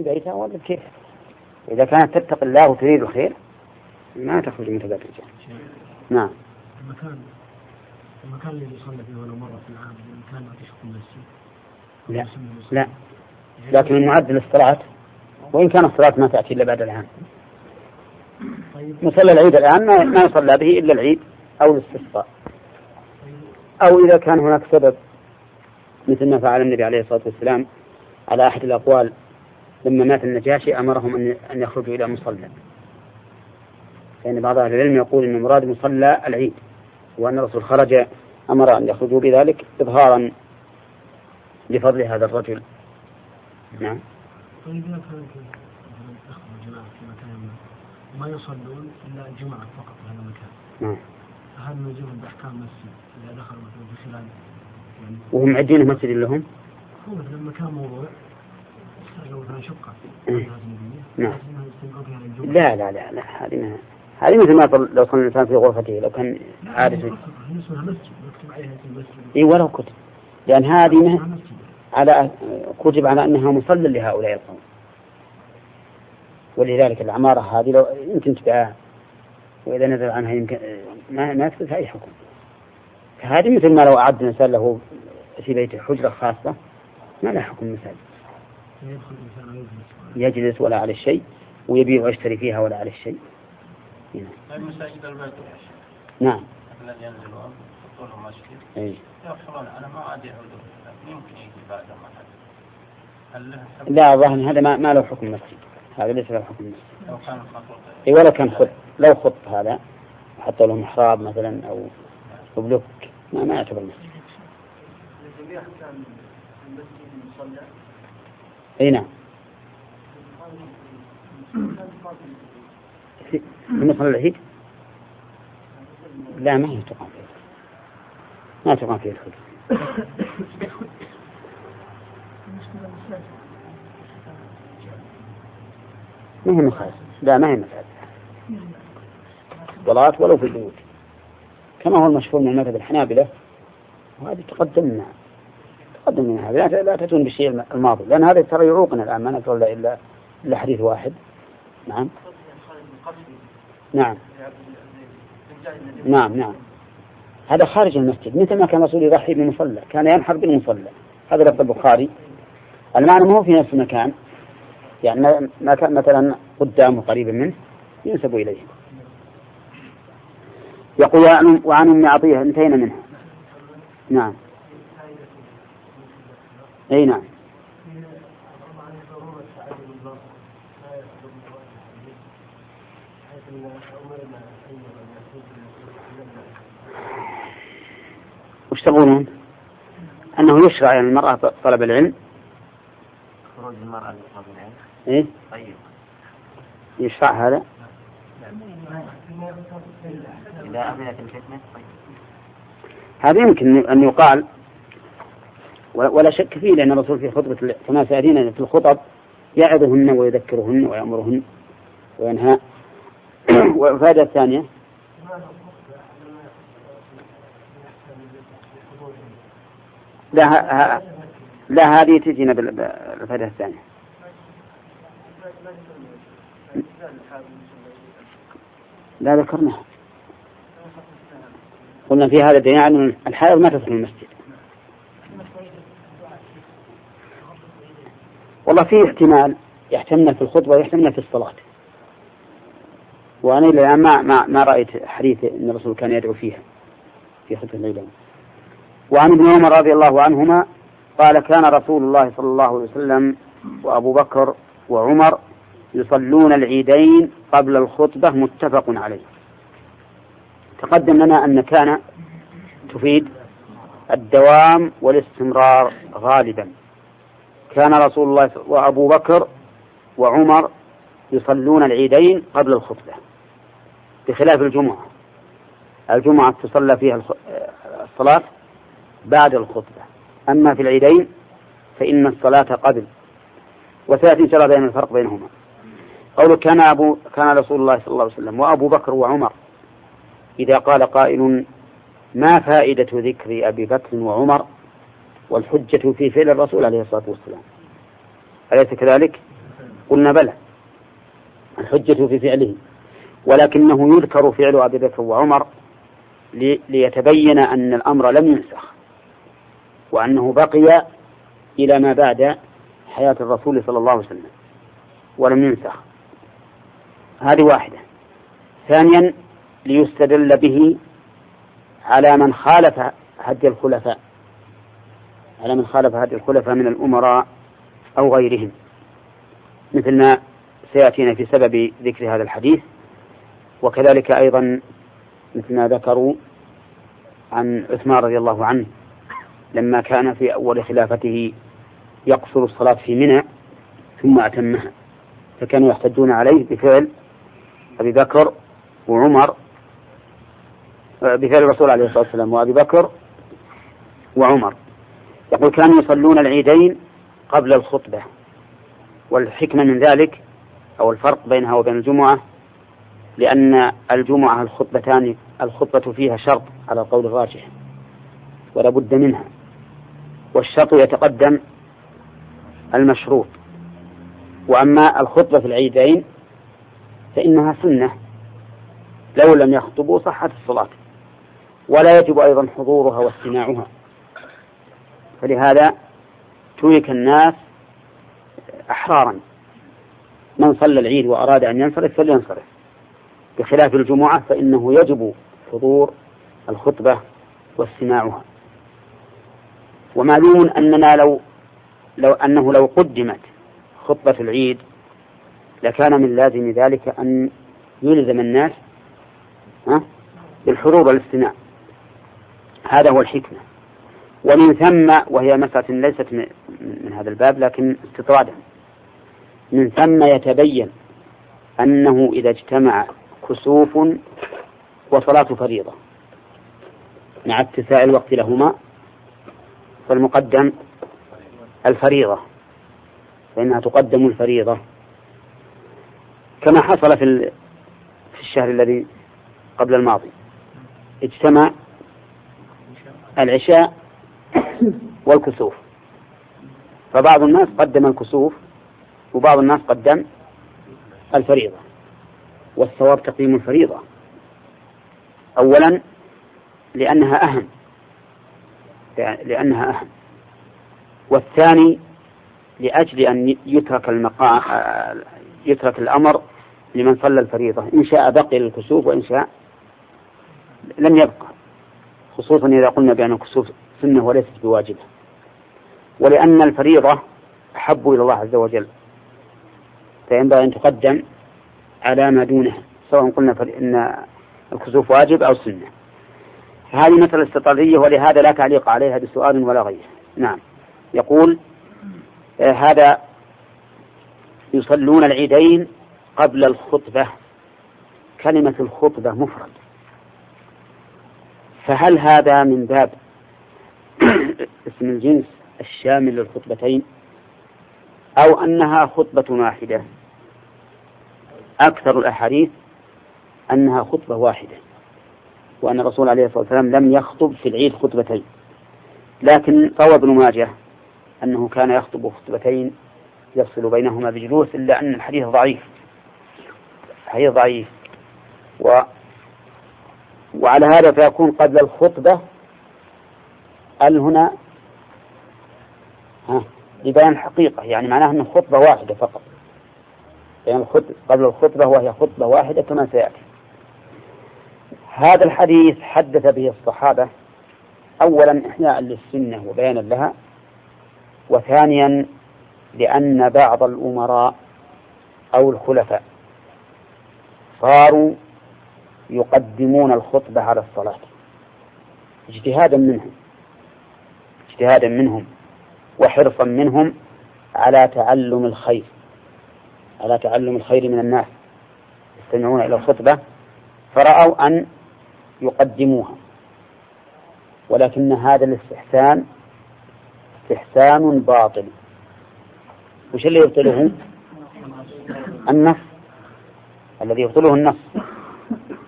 بدايتها ولا كيف؟ إذا كانت تتقي الله وتريد الخير ما تخرج من ذلك الجهل. نعم. المكان الذي يصلي فيه ولو مرة في العام المكان ما تشكو المسجد. لا. لكن المعدل الصلاة وإن كان الصلاة ما تأتي إلا بعد العام. طيب. مصلى العيد الآن ما يصلى به إلا العيد أو الاستسقاء. أو إذا كان هناك سبب مثل ما فعل النبي عليه الصلاة والسلام على أحد الأقوال لما مات النجاشي أمرهم أن يخرجوا إلى مصلى. لأن بعض أهل العلم يقول أن مراد مصلى العيد وأن الرسول خرج أمر أن يخرجوا بذلك إظهارا لفضل هذا الرجل. نعم. طيب إذا كانت تخرج جماعة في مكان وما يصلون إلا جمعة فقط في هذا المكان. نعم. هل نجيبهم بأحكام مسجد إذا دخلوا في خلال يعني وهم عدين مسجد لهم؟ هو لما كان موضوع استغلوا عن شقة. نعم. لا هذه مثل ما لو صلى الإنسان في غرفته لو كان عارف. إيه ولو كتب لأن هذه على كتب على أنها مصلى لهؤلاء القوم ولذلك العمارة هذه لو يمكن تبيعها وإذا نزل عنها يمكن ما يفسد أي حكم. هذه مثل ما لو أعد الإنسان له في بيته حجرة خاصة ما له حكم مساجد يجلس ولا على الشيء ويبيع ويشتري فيها ولا على الشيء. المساجد البيت. نعم. الذي ينزلوا يقولوا مسجد. يقولون أنا ما أدري يمكن يجي بعد ما حد. لا ظهر هذا ما له حكم مسجد. هذا ليس له حكم مسجد. لو كان خط. ولا كان خط لو خط هذا حتى لو محراب مثلا أو بلوك ما يعتبر مسجد. الجميع كان المسجد المصلى. أي نعم. المصلى العيد لا ما يتقام فيه ما تقام فيه الخلق. ما هي مخازن لا ما هي مخازن صلاة ولو في البيوت كما هو المشهور من مذهب الحنابلة وهذا تقدمنا هذا لا تتون بالشيء الماضي لأن هذا ترى يعوقنا الآن ما نقول إلا حديث واحد. نعم. نعم نعم نعم هذا خارج المسجد مثل ما كان رسول يضحي بالمصلى كان ينحر بالمصلى هذا لفظ البخاري. المعنى ما هو في نفس المكان يعني ما كان مثلا قدامه قريبا منه ينسب إليه. يقول وعن أم عطية انتهينا منها. نعم أي نعم وش تقولون؟ أنه يشرع على المرأة طلب العلم خروج المرأة لطلب العلم. إيه؟ طيب يشرع هذا؟ إذا أذنت الفتنة طيب هذا يمكن أن يقال ولا شك فيه لأن الرسول في خطبة كما سألينا في الخطب يعظهن ويذكرهن ويأمرهن وينهى. والفائدة الثانية لا هذه تجينا بالفائدة الثانية. لا ذكرناها قلنا في هذا الدليل أن الحائض ما تدخل المسجد. والله فيه احتمال يحتملنا في الخطبة ويحتملنا في الصلاة وأنا الآن ما رأيت حديث أن الرسول كان يدعو فيها في خطبة العيدين. وعن ابن عمر رضي الله عنهما قال كان رسول الله صلى الله عليه وسلم وأبو بكر وعمر يصلون العيدين قبل الخطبة متفق عليه. تقدم لنا أن كان تفيد الدوام والاستمرار غالبا. كان رسول الله وأبو بكر وعمر يصلون العيدين قبل الخطبة بخلاف الجمعة. الجمعة تصلى فيها الصلاة بعد الخطبة. أما في العيدين فإن الصلاة قبل وسيأتي شرع بين الفرق بينهما. قوله كان رسول الله صلى الله عليه وسلم وأبو بكر وعمر إذا قال قائل ما فائدة ذكر أبي بكر وعمر والحجة في فعل الرسول عليه الصلاة والسلام أليس كذلك؟ قلنا بلى الحجة في فعله، ولكنه يذكر فعل أبي بكر وعمر ليتبين أن الأمر لم ينسخ وأنه بقي إلى ما بعد حياة الرسول صلى الله عليه وسلم ولم ينسخ. هذه واحدة. ثانيا ليستدل به على من خالف هدي الخلفاء، على من خالف هدي الخلفاء من الأمراء أو غيرهم، مثل ما سيأتينا في سبب ذكر هذا الحديث، وكذلك أيضا مثل ما ذكروا عن عثمان رضي الله عنه لما كان في أول خلافته يقصر الصلاة في منى ثم أتمها، فكانوا يحتجون عليه بفعل أبي بكر وعمر، بفعل الرسول عليه الصلاة والسلام وأبي بكر وعمر. يقول كانوا يصلون العيدين قبل الخطبة، والحكمة من ذلك أو الفرق بينها وبين الجمعة لأن الجمعة الخطبتان الخطبة فيها شرط على القول الراجح ولا بد منها، والشرط يتقدم المشروط، وأما الخطبة في العيدين فإنها سنة لو لم يخطبوا صحة الصلاة، ولا يجب أيضا حضورها واستماعها، فلهذا ترك الناس أحرارا، من صلى العيد وأراد أن ينصرف فلينصرف، بخلاف الجمعة فإنه يجب حضور الخطبة واستماعها. ومعلوم أننا لو قدمت خطبة العيد لكان من لازم ذلك أن يلزم الناس بالحضور والاستماع، هذا هو الحكمة. ومن ثم، وهي مسألة ليست من هذا الباب لكن استطرادا، من ثم يتبين أنه إذا اجتمع كسوف وصلاة فريضة مع اتساع الوقت لهما فالمقدم الفريضة، فإنها تقدم الفريضة، كما حصل في الشهر الذي قبل الماضي، اجتمع العشاء والكسوف، فبعض الناس قدم الكسوف وبعض الناس قدم الفريضة، والصواب تقديم الفريضة أولا لأنها أهم، والثاني لأجل أن يترك الأمر لمن صلى الفريضة، إن شاء بقي للكسوف وإن شاء لم يبقى، خصوصا إذا قلنا بأن الكسوف سنة وليست بواجبة، ولأن الفريضة أحب إلى الله عز وجل فينبغي أن تقدم على ما دونها، سواء قلنا إن الكسوف واجب أو سنة. هذه مثل استطردية، ولهذا لا تعليق عليها بسؤال ولا غيره. نعم. يقول هذا يصلون العيدين قبل الخطبة، كلمة الخطبة مفرد، فهل هذا من باب اسم الجنس الشامل للخطبتين أو أنها خطبة واحدة؟ أكثر الأحاديث أنها خطبة واحدة، وأن الرسول عليه الصلاة والسلام لم يخطب في العيد خطبتين، لكن روى ابن ماجه أنه كان يخطب خطبتين يفصل بينهما بجلوس، إلا أن الحديث ضعيف، الحديث ضعيف، وعلى هذا فيكون قبل الخطبة هنا لبيان الحقيقة، يعني معناه أن خطبة واحدة فقط، يعني قبل الخطبة وهي خطبة واحدة كما سيأتي. هذا الحديث حدث به الصحابة أولا إحياء للسنة وبيانا لها، وثانيا لأن بعض الأمراء أو الخلفاء صاروا يقدمون الخطبة على الصلاة اجتهادا منهم وحرصا منهم على تعلم الخير من الناس، يستمعون إلى الخطبة فرأوا أن يقدموها، ولكن هذا الاستحسان استحسان باطل. وش اللي يبطله؟ النص، الذي يبطله النص،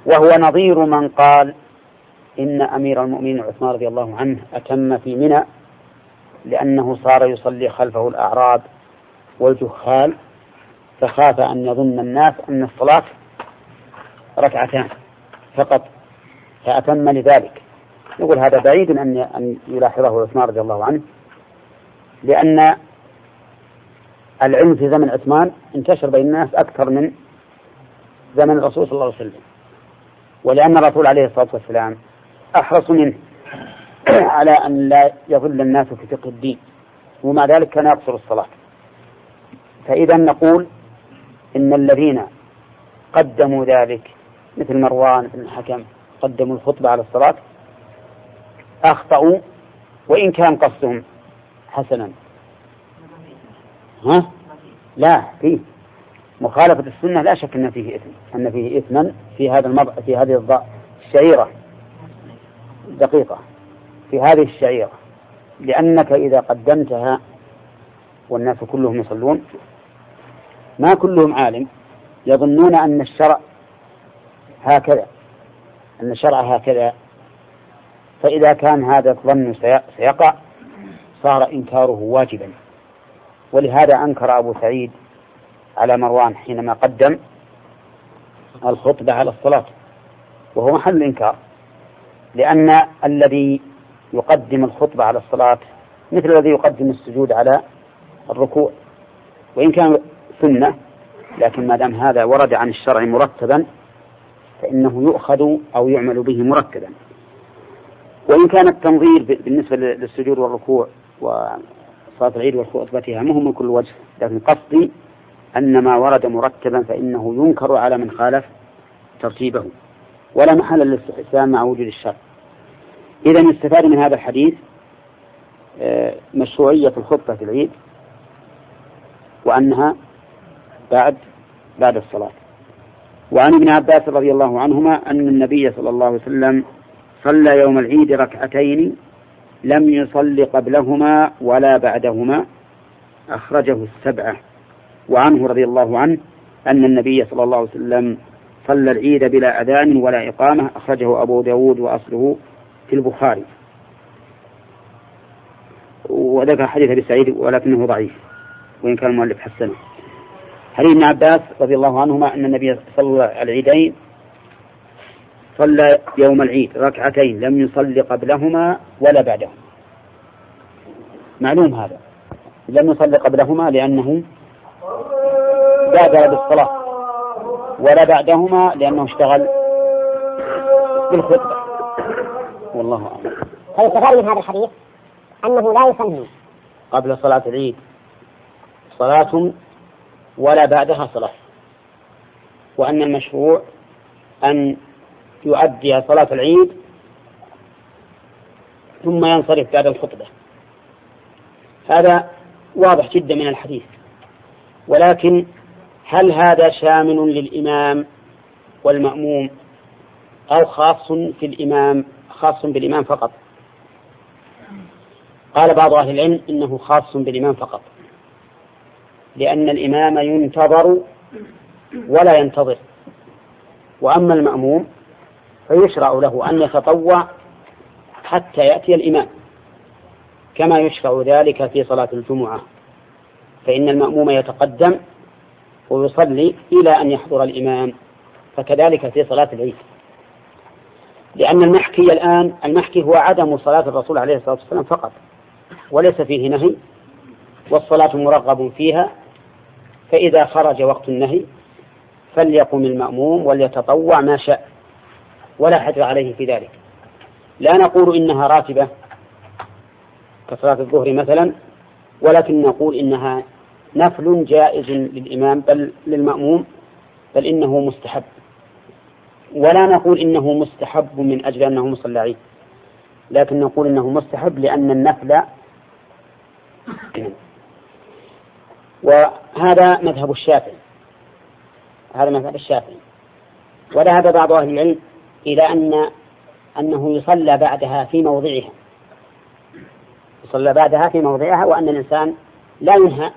وهو نظير من قال إن أمير المؤمنين عثمان رضي الله عنه أتم في منى لأنه صار يصلي خلفه الأعراب والجهال فخاف أن يظن الناس أن الصلاة ركعتان فقط فأتم لذلك. نقول هذا بعيد أن يلاحظه عثمان رضي الله عنه، لأن العلم في زمن عثمان انتشر بين الناس أكثر من زمن الرسول صلى الله عليه وسلم، ولأن الرسول عليه الصلاة والسلام أحرص منه على أن لا يضل الناس في فقه الدين، ومع ذلك كان يقصر الصلاة. فإذا نقول إن الذين قدموا ذلك مثل مروان بن الحكم قدموا الخطبة على الصلاة أخطأوا وإن كان قصدهم حسنا. ها؟ لا، فيه مخالفة السنة لا شك أن فيه إثم، أن فيه إثما في هذا في هذه الشعيرة دقيقة، في هذه الشعيرة، لأنك إذا قدمتها والناس كلهم يصلون ما كلهم عالم، يظنون أن الشرع هكذا، أن الشرع هكذا، فإذا كان هذا الظن سيقع صار إنكاره واجبا. ولهذا أنكر أبو سعيد على مروان حينما قدم الخطبة على الصلاة، وهو محل الإنكار، لأن الذي يقدم الخطبة على الصلاة مثل الذي يقدم السجود على الركوع، وإن كان سنة، لكن ما دام هذا ورد عن الشرع مرتبا فإنه يؤخذ أو يعمل به مرتبا. وإن كان التنظير بالنسبة للسجود والركوع وصلاة العيد وخطبتها مهم من كل وجه، لكن قصدي أن ما ورد مرتبا فإنه ينكر على من خالف ترتيبه، ولا محل للاستحسان مع وجود الشرع. إذن استفاد من هذا الحديث مشروعية الخطبة في العيد، وأنها بعد الصلاة. وعن ابن عباس رضي الله عنهما أن النبي صلى الله عليه وسلم صلى يوم العيد ركعتين لم يصل قبلهما ولا بعدهما، أخرجه السبعة. وعنه رضي الله عنه أن النبي صلى الله عليه وسلم صلى العيد بلا أذان ولا إقامة، أخرجه أبو داود وأصله في البخاري. وذكر حديث أبي سعيد ولكنه ضعيف، وإن كان المؤلف حسنه. حديث ابن عباس رضي الله عنهما أن النبي صلى العيدين صلى يوم العيد ركعتين لم يصلي قبلهما ولا بعدهما. معلوم هذا لم يصلي قبلهما لأنه بادر بالصلاة، ولا بعدهما لأنه اشتغل بالخطبة، والله أعلم. فيستفاد من هذا الحديث أنه لا يصلي قبل صلاة العيد صلاة ولا بعدها صلاة، وأن المشروع أن يؤدي صلاة العيد ثم ينصرف بعد الخطبة. هذا واضح جدا من الحديث، ولكن هل هذا شامل للإمام والمأموم أو خاص بالإمام فقط؟ قال بعض أهل العلم إنه خاص بالإمام فقط، لأن الإمام ينتظر ولا ينتظر، وأما المأموم فيشرع له أن يتطوع حتى يأتي الإمام، كما يشرع ذلك في صلاة الجمعة، فإن المأموم يتقدم ويصلي إلى أن يحضر الإمام، فكذلك في صلاة العيد. لأن المحكي هو عدم صلاة الرسول عليه الصلاة والسلام فقط، وليس فيه نهي، والصلاة مرغب فيها، فإذا خرج وقت النهي فليقم المأموم وليتطوع ما شاء، ولا حجر عليه في ذلك. لا نقول إنها راتبة كصلاة الظهر مثلا، ولكن نقول إنها نفل جائز للإمام بل للمأموم، بل إنه مستحب، ولا نقول إنه مستحب من أجل أنه مصلى عيد، لكن نقول إنه مستحب لأن النفل. وهذا مذهب الشافعي، هذا مذهب الشافعي، وذهب بعض أهل العلم إلى أنه يصلى بعدها في موضعها، يصلى بعدها في موضعها، وأن الإنسان لا ينهى،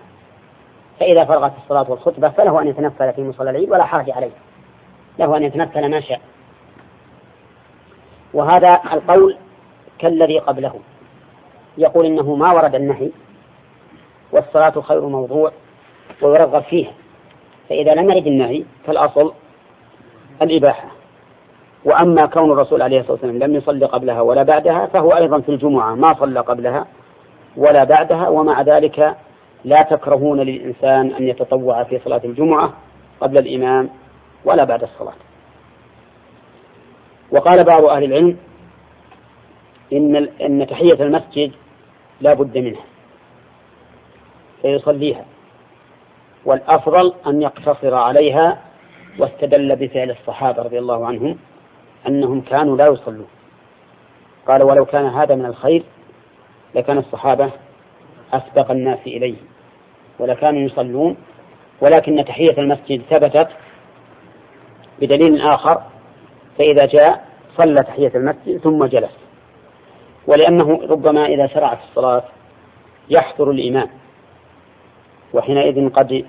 فإذا فرغت الصلاة والخطبة فله أن يتنفل في مصلى العيد ولا حرج عليه، له أن يتنفل ما شاء. وهذا القول كالذي قبله، يقول إنه ما ورد النهي والصلاة خير موضوع ويرغب فيها، فإذا لم يرد النهي فالأصل الإباحة. وأما كون الرسول عليه الصلاة والسلام لم يصلي قبلها ولا بعدها فهو أيضا في الجمعة ما صلى قبلها ولا بعدها. ومع ذلك لا تكرهون للإنسان أن يتطوع في صلاة الجمعة قبل الإمام ولا بعد الصلاة. وقال بعض أهل العلم إن تحية المسجد لا بد منها فيصليها، والأفضل أن يقتصر عليها. واستدل بفعل الصحابة رضي الله عنهم أنهم كانوا لا يصلون، قال ولو كان هذا من الخير لكان الصحابة أسبق الناس إليه ولكانوا يصلون، ولكن تحية المسجد ثبتت بدليل آخر، فإذا جاء صلى تحية المسجد ثم جلس. ولأنه ربما إذا شرع في الصلاة يحضر الإمام، وحينئذ قد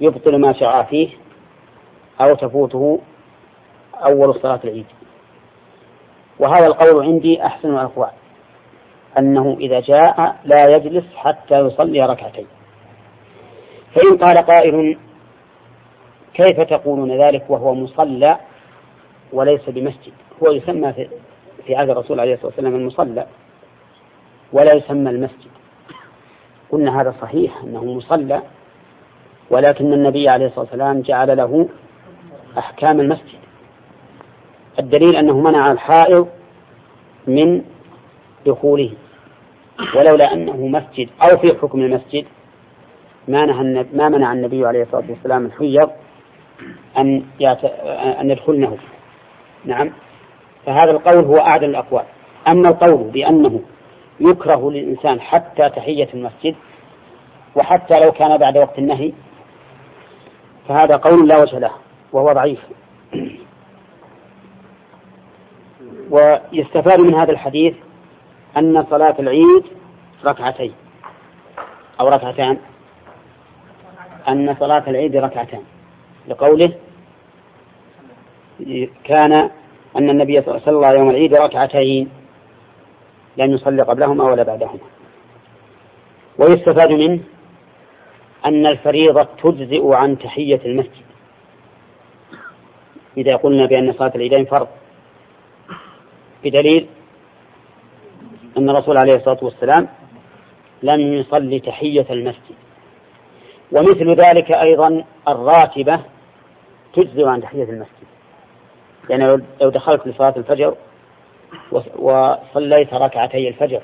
يبطل ما شرع فيه أو تفوته أول صلاة العيد. وهذا القول عندي أحسن الأقوال، أنه إذا جاء لا يجلس حتى يصلي ركعتين. فإن قال قائل كيف تقولون ذلك وهو مصلى وليس بمسجد؟ هو يسمى في عهد الرسول عليه الصلاة والسلام المصلى ولا يسمى المسجد. قلنا هذا صحيح أنه مصلى، ولكن النبي عليه الصلاة والسلام جعل له أحكام المسجد. الدليل أنه منع الحائض من دخوله، ولولا أنه مسجد أو في حكم المسجد ما منع النبي عليه الصلاة والسلام الحيض أن يدخلنه. نعم، فهذا القول هو أعدل الأقوال. أما القول بأنه يكره للإنسان حتى تحية المسجد وحتى لو كان بعد وقت النهي فهذا قول لا وجه له وهو ضعيف. ويستفاد من هذا الحديث أن صلاة العيد ركعتين أو ركعتان، أن صلاة العيد ركعتان، لقوله كان أن النبي صلى الله عليه وسلم يوم العيد ركعتين لن يصلي قبلهما ولا بعدهما. ويستفاد منه أن الفريضة تجزئ عن تحية المسجد. إذا قلنا بأن صلاة العيدين فرض بدليل أن الرسول عليه الصلاة والسلام لم يصلي تحية المسجد، ومثل ذلك أيضا الراتبة تجزئ عن تحية المسجد. يعني لو دخلت لصلاة الفجر وصليت ركعتي الفجر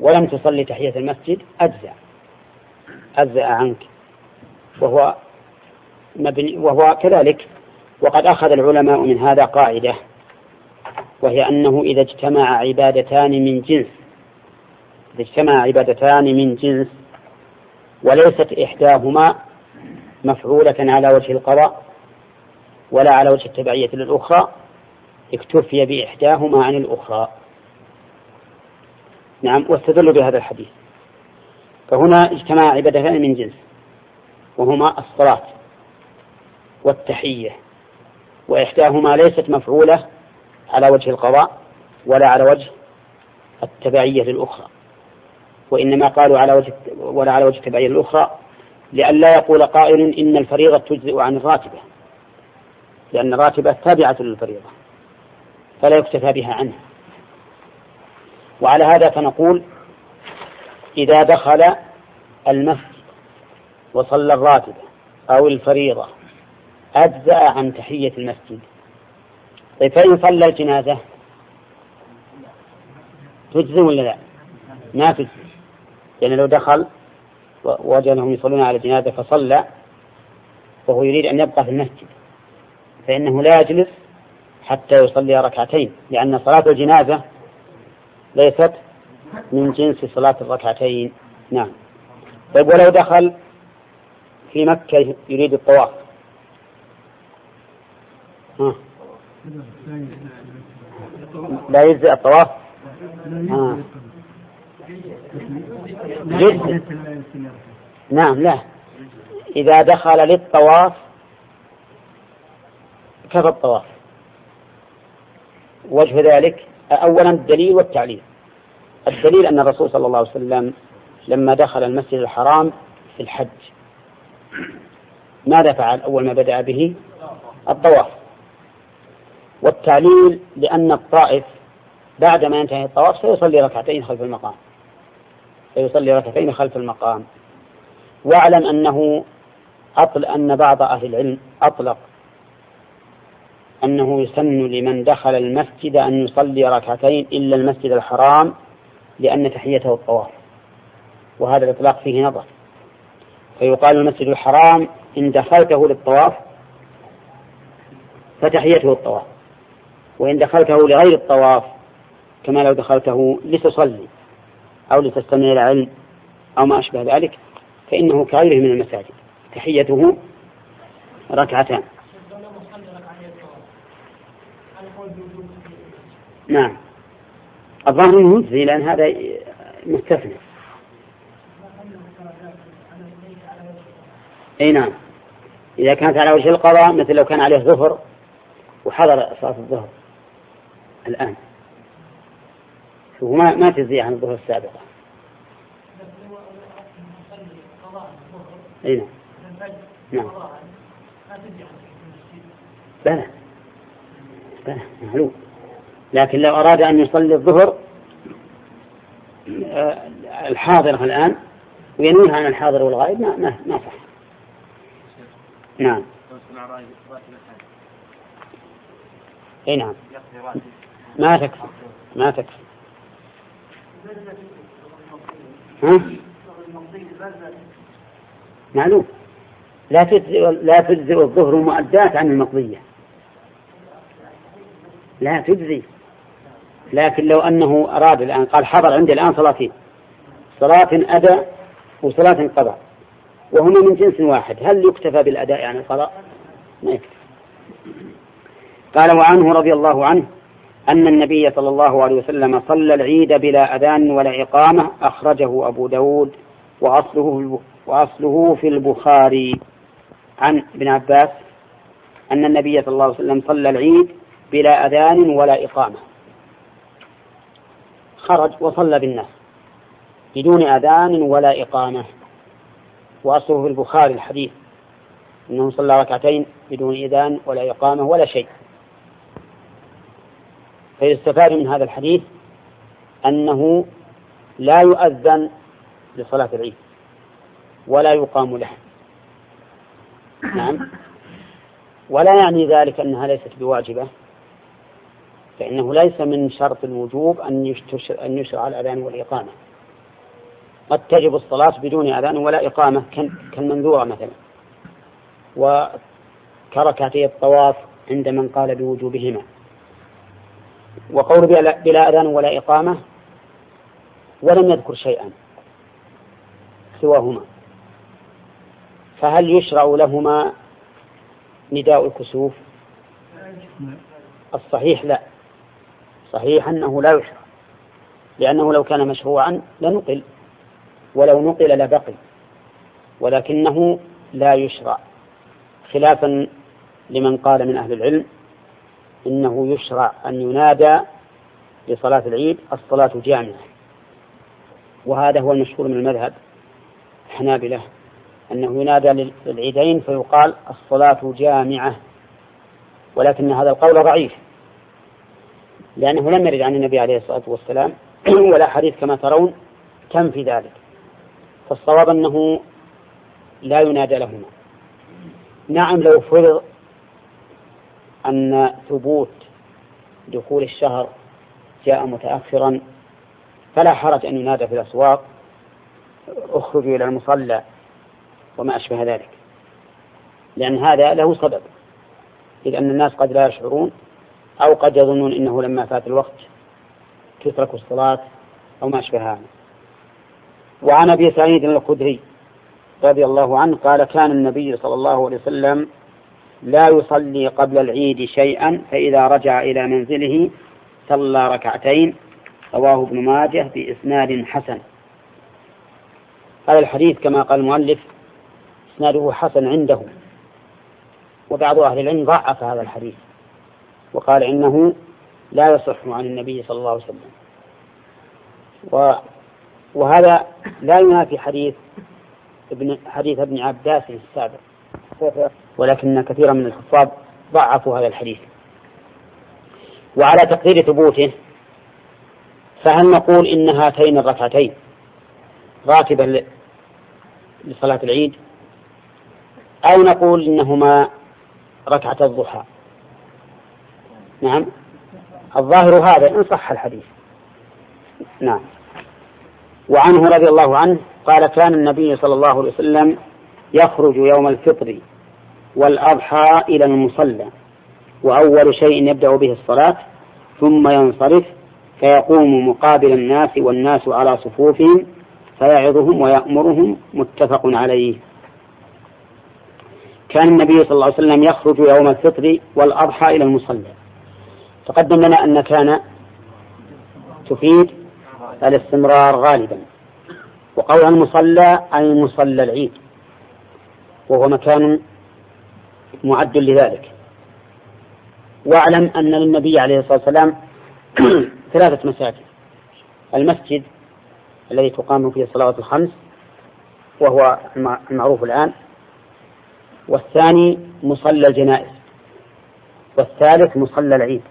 ولم تصلي تحية المسجد أجزأ عنك، وهو كذلك. وقد أخذ العلماء من هذا قاعدة، وهي أنه إذا اجتمع عبادتان من جنس وليست إحداهما مفعولة على وجه القضاء ولا على وجه التبعية للأخرى اكتفي بإحداهما عن الأخرى. نعم، واستدلوا بهذا الحديث. فهنا اجتمع عبادتان من جنس وهما الصلاة والتحية، وإحداهما ليست مفعولة على وجه القضاء ولا على وجه التبعية للأخرى، وإنما قالوا ولا على وجه التبعية للأخرى لئلا يقول قائل إن الفريضة تجزئ عن الراتبة، لأن الراتبة تابعة للفريضة فلا يكتفى بها عنه. وعلى هذا فنقول إذا دخل المسجد وصلى الراتبة أو الفريضة أجزأ عن تحية المسجد. طيب فإن صلى الجنازة تجزئ ولا لا؟ ما تجزئ، يعني لو دخل ووجدهم يصلون على الجنازة فصلى وهو يريد أن يبقى في المسجد فإنه لا يجلس حتى يصلي ركعتين، لأن صلاة الجنازة ليست من جنس صلاة الركعتين. نعم. طيب ولو دخل في مكة يريد الطواف لا يجزئ الطواف؟ نعم، لا، إذا دخل للطواف كفى الطواف. وجه ذلك أولا الدليل والتعليل. الدليل أن الرسول صلى الله عليه وسلم لما دخل المسجد الحرام في الحج ماذا فعل أول ما بدأ به؟ الطواف والتعليل، لأن الطائف بعدما ينتهي الطواف سيصلي ركعتين خلف المقام، واعلم أنه أن بعض أهل العلم أطلق أنه يسن لمن دخل المسجد أن يصلي ركعتين إلا المسجد الحرام لأن تحيته الطواف، وهذا الإطلاق فيه نظر، فيقال المسجد الحرام إن دخلته للطواف فتحيته الطواف، وإن دخلته لغير الطواف كما لو دخلته لتصلي أو لتستمع العلم أو ما أشبه ذلك فإنه كغيره من المساجد تحيته ركعتان. نعم، الظاهر أنه يجزي لأن هذا مستثنى. أي نعم، إذا كانت على وجه القضاء، مثل لو كان عليه ظهر وحضر صلاة الظهر الآن، وما ما تجزي عن الظهر السابقة. أي نعم، نعم، بلى بلى معلوم. لكن لو أراد أن يصلي الظهر الحاضر الآن وينويها عن الحاضر والغائب ما صح. نعم. أي نعم، ما تكفي. معلوم، لا تجزئ الظهر مؤدات عن المقضية، لا تجزي. لكن لو أنه أراد الآن، قال حضر عندي الآن صلاتين، صلاة أدى وصلاة قضاء، وهما من جنس واحد، هل يكتفى بالأداء عن القضاء؟ ما يكتفى. قال: وعنه رضي الله عنه أن النبي صلى الله عليه وسلم صلى العيد بلا أذان ولا إقامة، أخرجه أبو داود، وأصله في البخاري، عن ابن عباس أن النبي صلى الله عليه وسلم صلى العيد بلا أذان ولا إقامة، خرج وصلى بالناس بدون أذان ولا إقامة، وأصله في البخاري الحديث أنه صلى ركعتين بدون أذان ولا إقامة ولا شيء. فيستفاد من هذا الحديث أنه لا يؤذن لصلاة العيد ولا يقام لها. نعم، ولا يعني ذلك أنها ليست بواجبة، فإنه ليس من شرط الوجوب أن يشرع الأذان والإقامة، قد تجب الصلاة بدون أذان ولا إقامة كالمنذورة مثلا، وكركعتي الطواف عند من قال بوجوبهما. وقول بلا أذان ولا إقامة ولم يذكر شيئا سواهما، فهل يشرع لهما نداء الكسوف؟ الصحيح لا، صحيح أنه لا يشرع، لأنه لو كان مشروعا لنقل، ولو نقل لبقي، ولكنه لا يشرع، خلافا لمن قال من أهل العلم إنه يشرع أن ينادى لصلاة العيد الصلاة جامعة، وهذا هو المشهور من المذهب الحنابلة أنه ينادى للعيدين فيقال الصلاة جامعة، ولكن هذا القول ضعيف، لأنه لم يرد عن النبي عليه الصلاة والسلام ولا حديث كما ترون تنفي ذلك، فالصواب أنه لا ينادى لهما. نعم، لو فرض أن ثبوت دخول الشهر جاء متأخرا فلا حرج أن ينادى في الأسواق اخرجوا إلى المصلى وما أشبه ذلك، لأن هذا له سبب، إذ أن الناس قد لا يشعرون أو قد يظنون أنه لما فات الوقت تترك الصلاة أو ما أشبه هذا. وعن أبي سعيد الخدري رضي الله عنه قال: كان النبي صلى الله عليه وسلم لا يصلي قبل العيد شيئا، فإذا رجع إلى منزله صلى ركعتين، رواه ابن ماجه بإسناد حسن. هذا الحديث كما قال المؤلف إسناده حسن عنده، وبعض أهل العلم ضعف هذا الحديث وقال إنه لا يصح عن النبي صلى الله عليه وسلم، وهذا لا ينافي حديث حديث ابن عباس السابق، ولكن كثيرا من الحفاظ ضعفوا هذا الحديث. وعلى تقدير ثبوته فهل نقول إن هاتين الركعتين راتبا لصلاة العيد، أو نقول إنهما ركعة الضحى؟ نعم، الظاهر هذا إن صح الحديث. نعم. وعنه رضي الله عنه قال: كان النبي صلى الله عليه وسلم يخرج يوم الفطر والأضحى إلى المصلى، وأول شيء يبدأ به الصلاة، ثم ينصرف فيقوم مقابل الناس والناس على صفوفهم فيعظهم ويأمرهم، متفق عليه. كان النبي صلى الله عليه وسلم يخرج يوم الفطر والأضحى إلى المصلى. تقدم لنا أن كان تفيد الاستمرار غالبا، وقول المصلى أي مصلى العيد، وهو مكان معد لذلك. واعلم أن للنبي عليه الصلاة والسلام 3 مساجد: المسجد الذي تقام فيه الصلوات الخمس وهو المعروف الآن، والثاني مصلى الجنائز، والثالث مصلى العيد،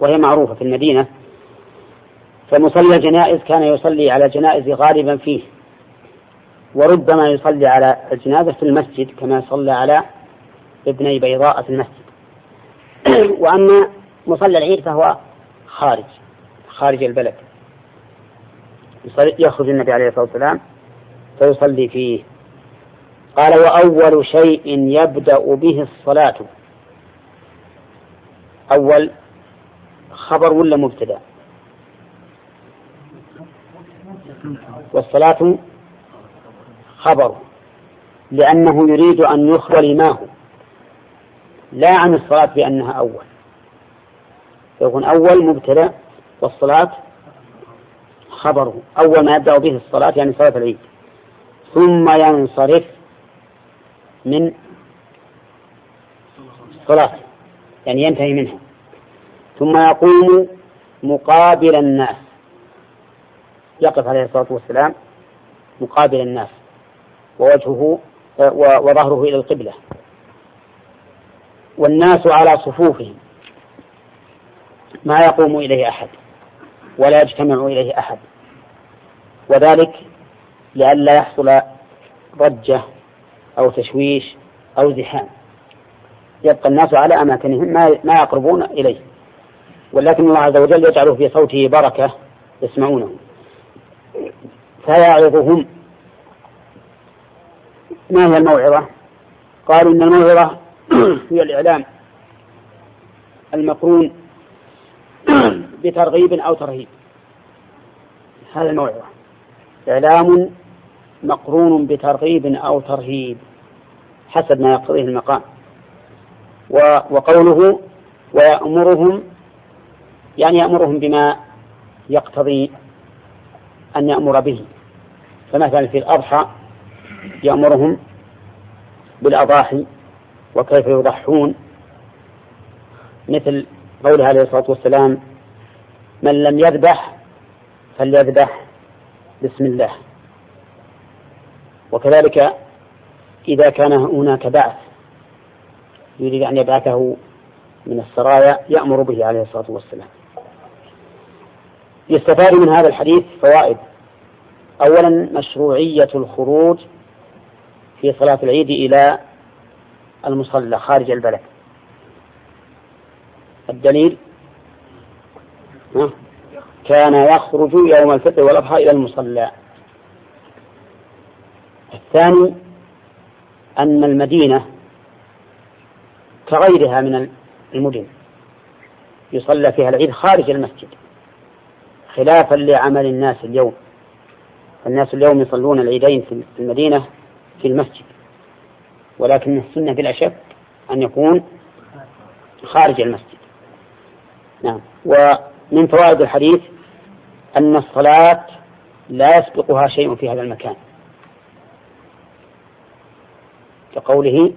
وهي معروفة في المدينة. فمصلى الجنائز كان يصلي على الجنائز غالبا فيه، وربما يصلي على الجنازة في المسجد كما صلى على ابني بيضاء في المسجد. وأما مصلى العيد فهو خارج البلد، يخرج النبي عليه الصلاة والسلام فيصلي فيه. قال: وأول شيء يبدأ به الصلاة. أول خبر ولا مبتدأ؟ والصلاة خبر، لأنه يريد أن يخبر ما هو، لا عن الصلاة بأنها أول، فيكون أول مبتدأ والصلاة خبره. أول ما يبدأ به الصلاة يعني صلاة العيد، ثم ينصرف من الصلاة يعني ينتهي منها، ثم يقوم مقابل الناس، يقف عليه الصلاة والسلام مقابل الناس ووجهه وظهره إلى القبلة، والناس على صفوفهم، ما يقوم إليه أحد ولا يجتمع إليه أحد، وذلك لئلا يحصل ضجة أو تشويش أو زحام، يبقى الناس على أماكنهم ما يقربون إليه، ولكن الله عز وجل يجعله في صوته بركة يسمعونه فيعظهم. ما هي الموعظة؟ قالوا إن الموعظة هي الإعلام المقرون بترغيب أو ترهيب. هذا الموعظة إعلام مقرون بترغيب أو ترهيب حسب ما يقتضيه المقام. وقوله ويأمرهم يعني يأمرهم بما يقتضي أن يأمر به، فمثلا في الأضحى يأمرهم بالأضاحي وكيف يضحون، مثل قوله عليه الصلاة والسلام: من لم يذبح فليذبح بسم الله. وكذلك إذا كان هناك بعث يريد أن يبعثه من السرايا يأمر به عليه الصلاة والسلام. يستفاد من هذا الحديث فوائد: أولا مشروعية الخروج في صلاة العيد إلى المصلى خارج البلد، الدليل كان يخرج يوم الفطر والأضحى إلى المصلى. الثاني أن المدينة كغيرها من المدن يصلى فيها العيد خارج المسجد، خلافا لعمل الناس اليوم، الناس اليوم يصلون العيدين في المدينة في المسجد، ولكن السنة بلا شك أن يكون خارج المسجد. نعم. ومن فوائد الحديث أن الصلاة لا يسبقها شيء في هذا المكان، كقوله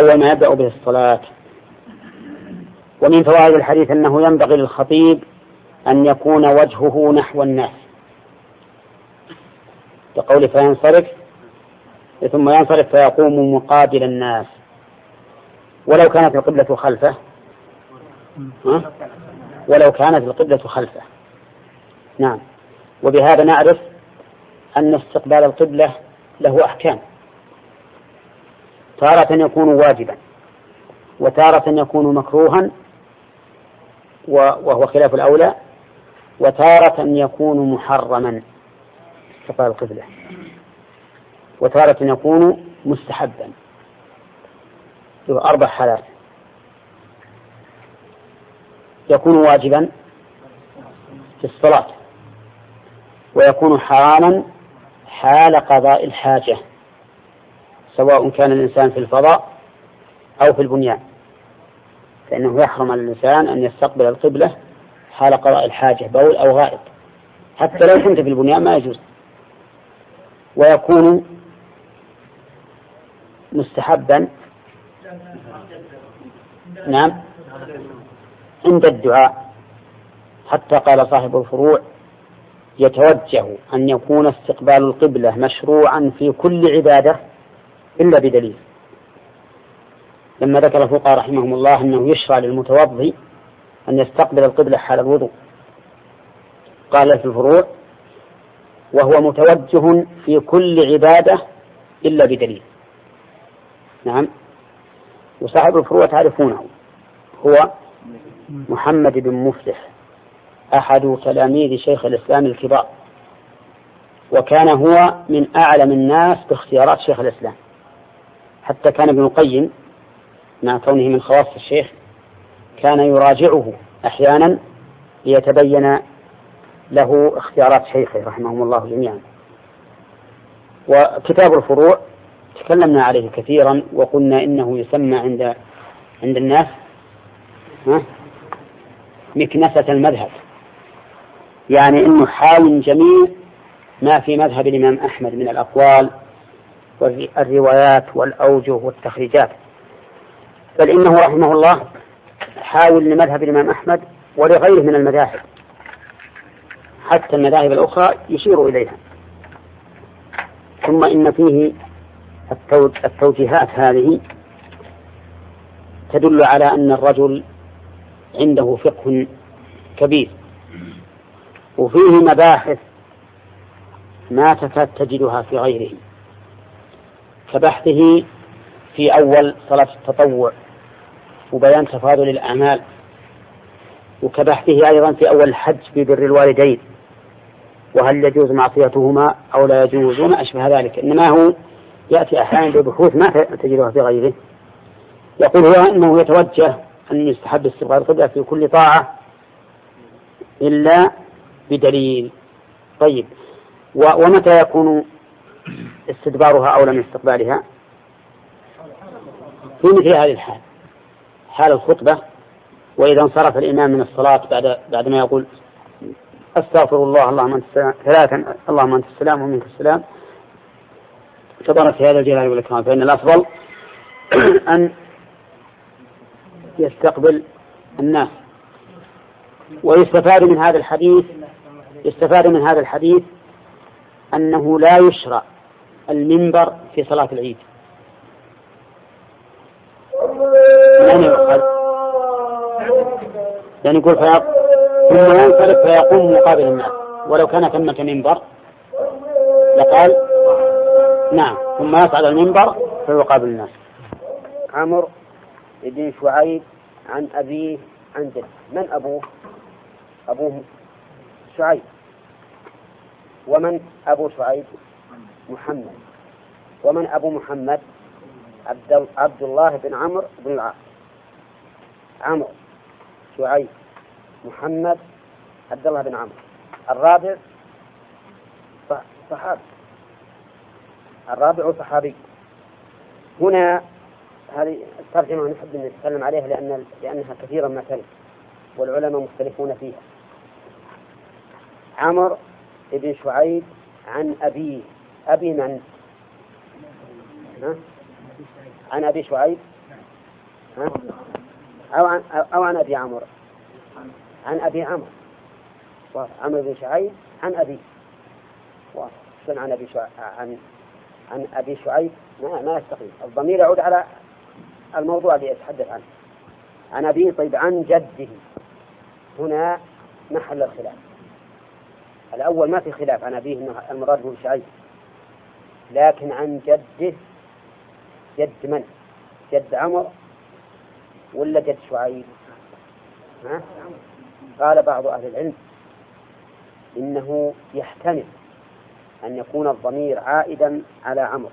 أول ما يبدأ به الصلاة. ومن فوائد الحديث أنه ينبغي للخطيب أن يكون وجهه نحو الناس، كقوله فينصرف ثم ينصرف فيقوم مقابل الناس ولو كانت القبلة خلفه ولو كانت القبلة خلفه. نعم. وبهذا نعرف أن استقبال القبلة له أحكام، تارة يكون واجبا وتارة يكون مكروها وهو خلاف الأولى، وتارة يكون محرما استقبال القبلة، وتارة يكون مستحبا. أربع حالات: يكون واجبا في الصلاة، ويكون حراما حال قضاء الحاجة سواء كان الإنسان في الفضاء أو في البنيان، فإنه يحرم على الإنسان أن يستقبل القبلة حال قضاء الحاجة، بول أو غائط، حتى لو كنت في البنيان ما يجوز. ويكون مستحبا نعم عند الدعاء، حتى قال صاحب الفروع يتوجه أن يكون استقبال القبلة مشروعا في كل عبادة إلا بدليل، لما ذكر الفقهاء رحمهم الله أنه يشرع للمتوضي أن يستقبل القبلة حال الوضوء، قال في الفروع وهو متوجه في كل عبادة إلا بدليل. نعم. وصاحب الفروع تعرفونه، هو محمد بن مفلح أحد تلاميذ شيخ الإسلام الكبار، وكان هو من أعلم الناس باختيارات شيخ الإسلام، حتى كان ابن القيم مع كونه من خواص الشيخ كان يراجعه أحيانا ليتبين له اختيارات شيخه رحمهم الله جميعا. وكتاب الفروع تكلمنا عليه كثيرا وقلنا إنه يسمى عند الناس مكنسة المذهب، يعني إنه حال جميع ما في مذهب الإمام أحمد من الأقوال والروايات والأوجه والتخريجات، بل إنه رحمه الله حاول لمذهب الإمام أحمد ولغيره من المذاهب، حتى المذاهب الأخرى يشير إليها. ثم إن فيه التوجيهات هذه تدل على أن الرجل عنده فقه كبير، وفيه مباحث ما تكاد تجدها في غيره، كبحثه في أول صلاة التطوع وبيان تفاضل الأعمال، وكبحثه أيضا في أول الحج في بر الوالدين وهل يجوز معصيتهما أو لا يجوز وما أشبه ذلك. إنما هو يأتي أحيانا ببحوث ما تجدها في غيره. يقول هو أنه يتوجه أن يستحب استقبال القبلة في كل طاعة إلا بدليل. طيب، ومتى يكون استدبارها أولى من استقبالها؟ في مثل هذه الحال، حال الخطبة، وإذا انصرف الإمام من الصلاة بعدما يقول أستغفر الله اللهم أنت السلام ثلاثا، اللهم أنت السلام ومنك السلام، تبارك في هذا الجلال والإكرام، فإن الأفضل أن يستقبل الناس. يستفاد من هذا الحديث أنه لا يشرع المنبر في صلاة العيد، يعني يقول ثم ينصرف فيقوم مقابل الناس، ولو كان ثمة منبر لقال نعم ثم يصعد المنبر فيقابل الناس. عمرو بن شعيب عن أبيه عن جده. من أبوه؟ أبوه شعيب. ومن أبو شعيب؟ محمد. ومن أبو محمد؟ عبد الله بن عمرو بن العاص. عمرو، شعيب، محمد، عبد الله بن عمرو. الرابع صحابي، الرابع صحابي. هنا هذه الترجمة نحب أن نتكلم عليها لأنها كثيرا ما تلف والعلماء مختلفون فيها. عمرو بن شعيب عن أبيه، أبي من؟ عن أبي شعيب أو عن أبي عمرو؟ عن أبي عمرو. عمرو بن شعيب عن أبيه. بحثا عن أبي شعيب ما يستقيم. الضمير يعود على الموضوع الذي أتحدث عنه عن أبي، طيب عن جده، هنا محل الخلاف. الأول ما في خلاف عن أبيه أنه المراد به شعيب، لكن عن جده، جد من؟ جد عمر ولا جد شعيب؟ قال بعض أهل العلم إنه يحتمل أن يكون الضمير عائدا على عمر،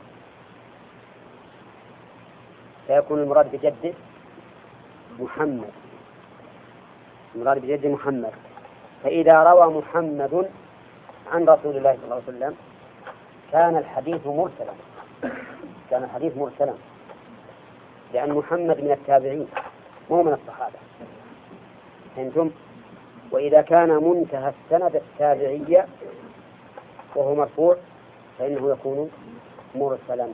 فيكون المراد بجده محمد، المراد بجده محمد. فإذا روى محمد عن رسول الله صلى الله عليه وسلم كان الحديث مرسلا، كان الحديث مرسلا، لأن محمد من التابعين مو من الصحابة، فهمتم؟ وإذا كان منتهى السند التابعية وهو مرفوع فإنه يكون مرسلا.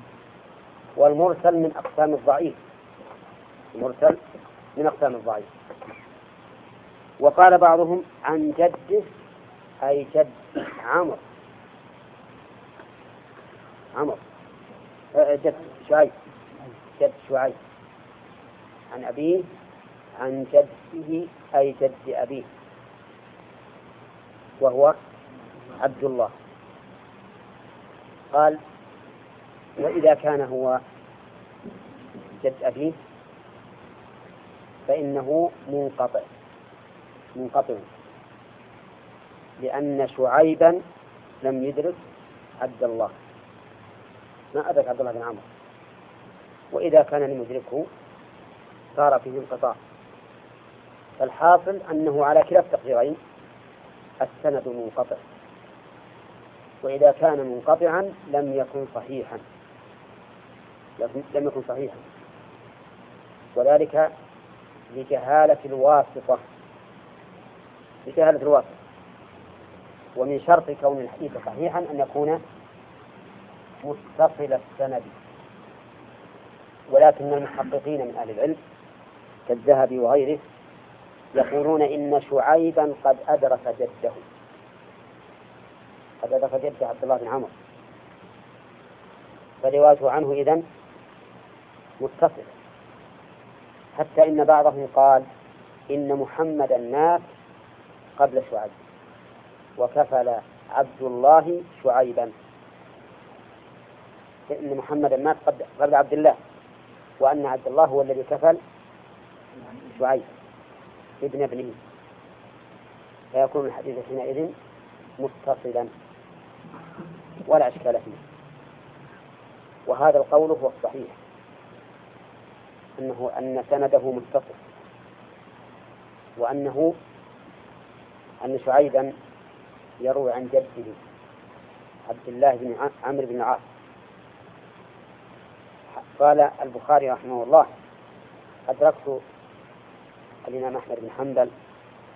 والمرسل من أقسام الضعيف، المرسل من أقسام الضعيف. وقال بعضهم عن جده أي جد عمر، جد شعيب، عن أبيه عن جده أي جد أبيه وهو عبد الله. قال وإذا كان هو جد أبيه فإنه منقطع، لأن شعيبا لم يدرك عبد الله، ما أدرك عبد الله بن عمرو، وإذا كان لم يدركه صار فيه انقطاع. فالحاصل أنه على كلا التقديرين السند منقطع، وإذا كان منقطعا لم يكن صحيحا، وذلك لجهالة الواسطة، ومن شرط كون الحديث صحيحا أن يكون متصل السند. ولكن المحققين من أهل العلم كالذهبي وغيره يقولون إن شعيبا قد أدرك جده، عبد الله بن عمرو، فروايته عنه إذن متصل، حتى إن بعضهم قال إن محمد الناس قبل شعيب وكفل عبد الله شعيبا، إن محمد الناس قبل عبد الله، وأن عبد الله هو الذي كفل شعيب ابن ابنه، فيكون الحديث حينئذ متصلا ولا إشكال فيه. وهذا القول هو الصحيح، أنه أن سنده متصل، وأنه أن شعيبا يروي عن جده عبد الله بن عمرو بن العاص. قال البخاري رحمه الله أدركت الإمام أحمد بن حنبل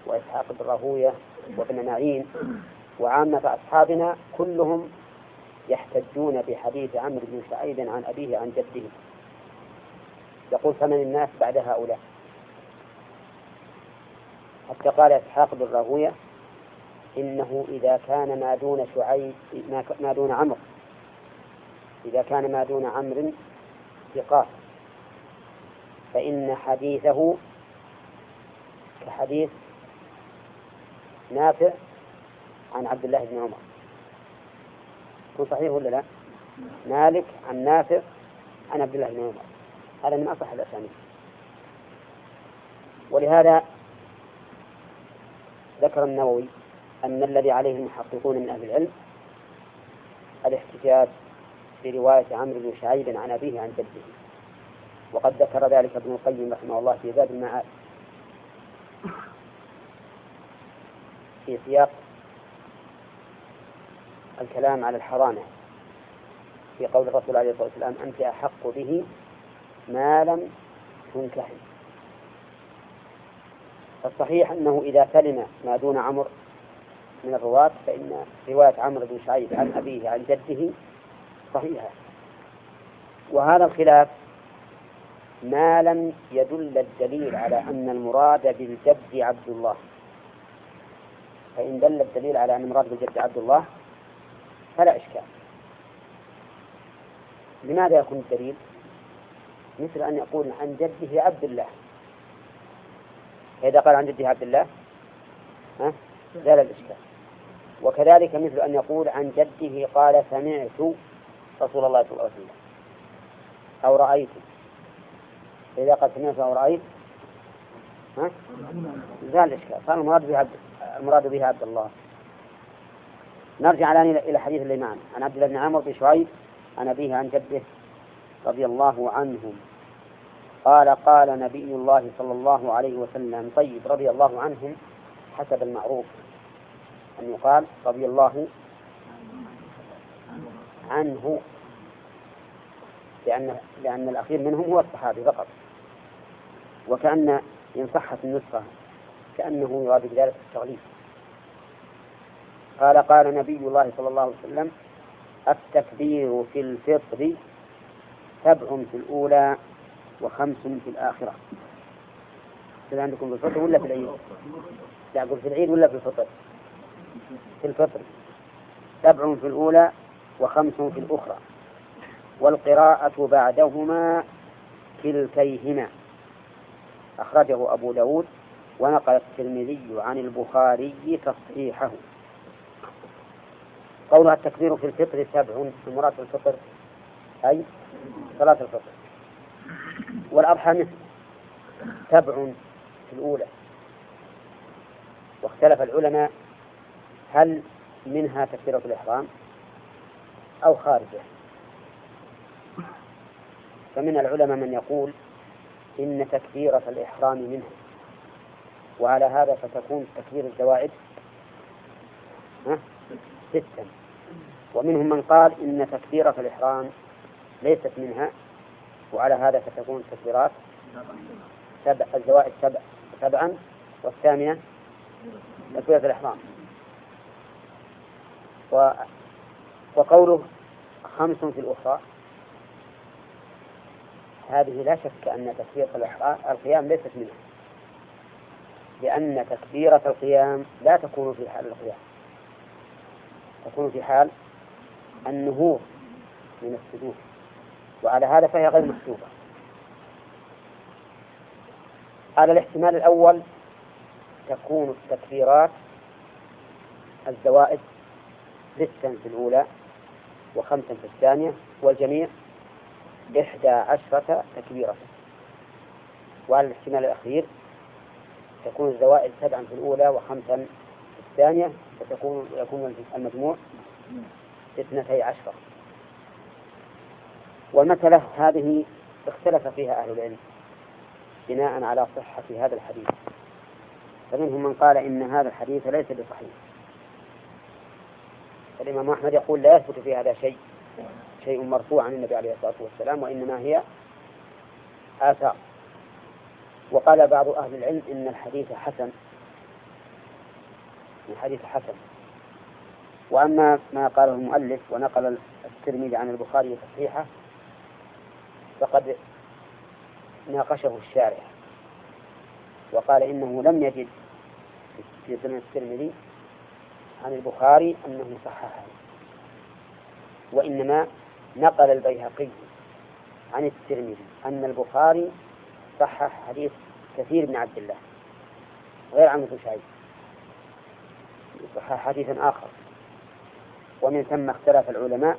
وإسحاق بن راهوية وابن معين وعامة أصحابنا كلهم يحتجون بحديث عمرو بن شعيب عن أبيه عن جده. يقول فمن الناس بعد هؤلاء؟ حتى قال إسحاق بن راهوية إنه إذا كان ما دون شعيب، ما دون عمرو، إذا كان ما دون عمرو ثقات فإن حديثه كحديث نافع عن عبد الله بن عمر. هو صحيح ولا لا؟ مالك عن نافع عن عبد الله بن عمر، هذا من أصح الأسانيد. ولهذا ذكر النووي أن الذي عليه المحققون من أهل العلم الاحتجاج برواية عمرو بن شعيب عن أبيه عن جده، وقد ذكر ذلك ابن القيم رحمه الله في ذات المعاد في سياق الكلام على الحرانة في قول الرسول عليه الصلاة والسلام أنت أحق به ما لم تنكحي. فالصحيح أنه إذا سلم ما دون عمرو من الرواة فإن رواية عمرو بن شعيب عن أبيه عن جده صحيحة. وهذا الخلاف ما لم يدل الدليل على أن المراد بالجد عبد الله، فإن دل الدليل على أن المراد بالجد عبد الله فلا إشكال. لماذا يكون الدليل؟ مثل أن يقول عن جده عبد الله، إذا قال عن جده عبد الله زال الإشكال. وكذلك مثل أن يقول عن جده قال سمعت رسول الله صلى الله عليه وسلم أو رأيت، إذا قد سمعت أو رأيت زال الإشكال، صار المراد به عبد الله. نرجع الآن إلى حديث اللي معنا عن عبد الله بن عمرو بن شعيب عن أبيه عن جده رضي الله عنهم قال قال نبي الله صلى الله عليه وسلم. طيب رضي الله عنهم حسب المعروف أن يقال رضي الله عنه، لأن الأخير منهم هو الصحابي فقط، وكأن إن صحت النسخة كأنه يراد بذلك التغليب. قال قال نبي الله صلى الله عليه وسلم التكبير في الفطر 7 في الأولى و5 في الآخرة. هذا عندكم في الفطر ولا في العيد؟ لا أقول في العيد ولا في الفطر؟ في الفطر 7 في الأولى و5 في الأخرى، والقراءة بعدهما كلتيهما. أخرجه أبو داود ونقل الترمذي عن البخاري تصحيحه. قولها التكبير في الفطر 7 في مراد الفطر أي صلاة الفطر، والأضحى مثل 7 في الأولى. واختلف العلماء هل منها تكبيرة الإحرام أو خارجه، فمن العلماء من يقول إن تكبيرة الإحرام منها، وعلى هذا فتكون تكبير الزوائد 6، ومنهم من قال إن تكبيرة الإحرام ليست منها، وعلى هذا فتكون التكبيرات 7 الزوائد 7 والثامنة تكبيرة الإحرام. وقوله 5 في الأخرى هذه لا شك أن تكبيرة القيام ليست منها، لأن تكبيرة القيام لا تكون في حال القيام، تكون في حال النهوض من السجود، وعلى هذا فهي غير محسوبة. على الاحتمال الأول تكون التكبيرات الزوائد 6 في الأولى و5 في الثانية، والجميع 11 تكبيرة. وعلى الاحتمال الأخير تكون الزوائد 7 في الأولى و5 في الثانية، يكون المجموع 12. والمسألة هذه اختلف فيها أهل العلم بناء على صحة هذا الحديث، فمنهم من قال إن هذا الحديث ليس بصحيح. الإمام أحمد يقول لا يثبت في هذا شيء مرفوع عن النبي عليه الصلاة والسلام، وإنما هي آثار. وقال بعض أهل العلم إن الحديث حسن، الحديث حسن. وأما ما قاله المؤلف ونقل الترمذي عن البخاري تصحيحه فقد ناقشه الشارح وقال إنه لم يجد في سنن الترمذي عن البخاري أنه صححه، وإنما نقل البيهقي عن الترمذي أن البخاري صحح حديث كثير بن عبد الله غير عن ابن شعيب، صحح حديثا آخر. ومن ثم اختلف العلماء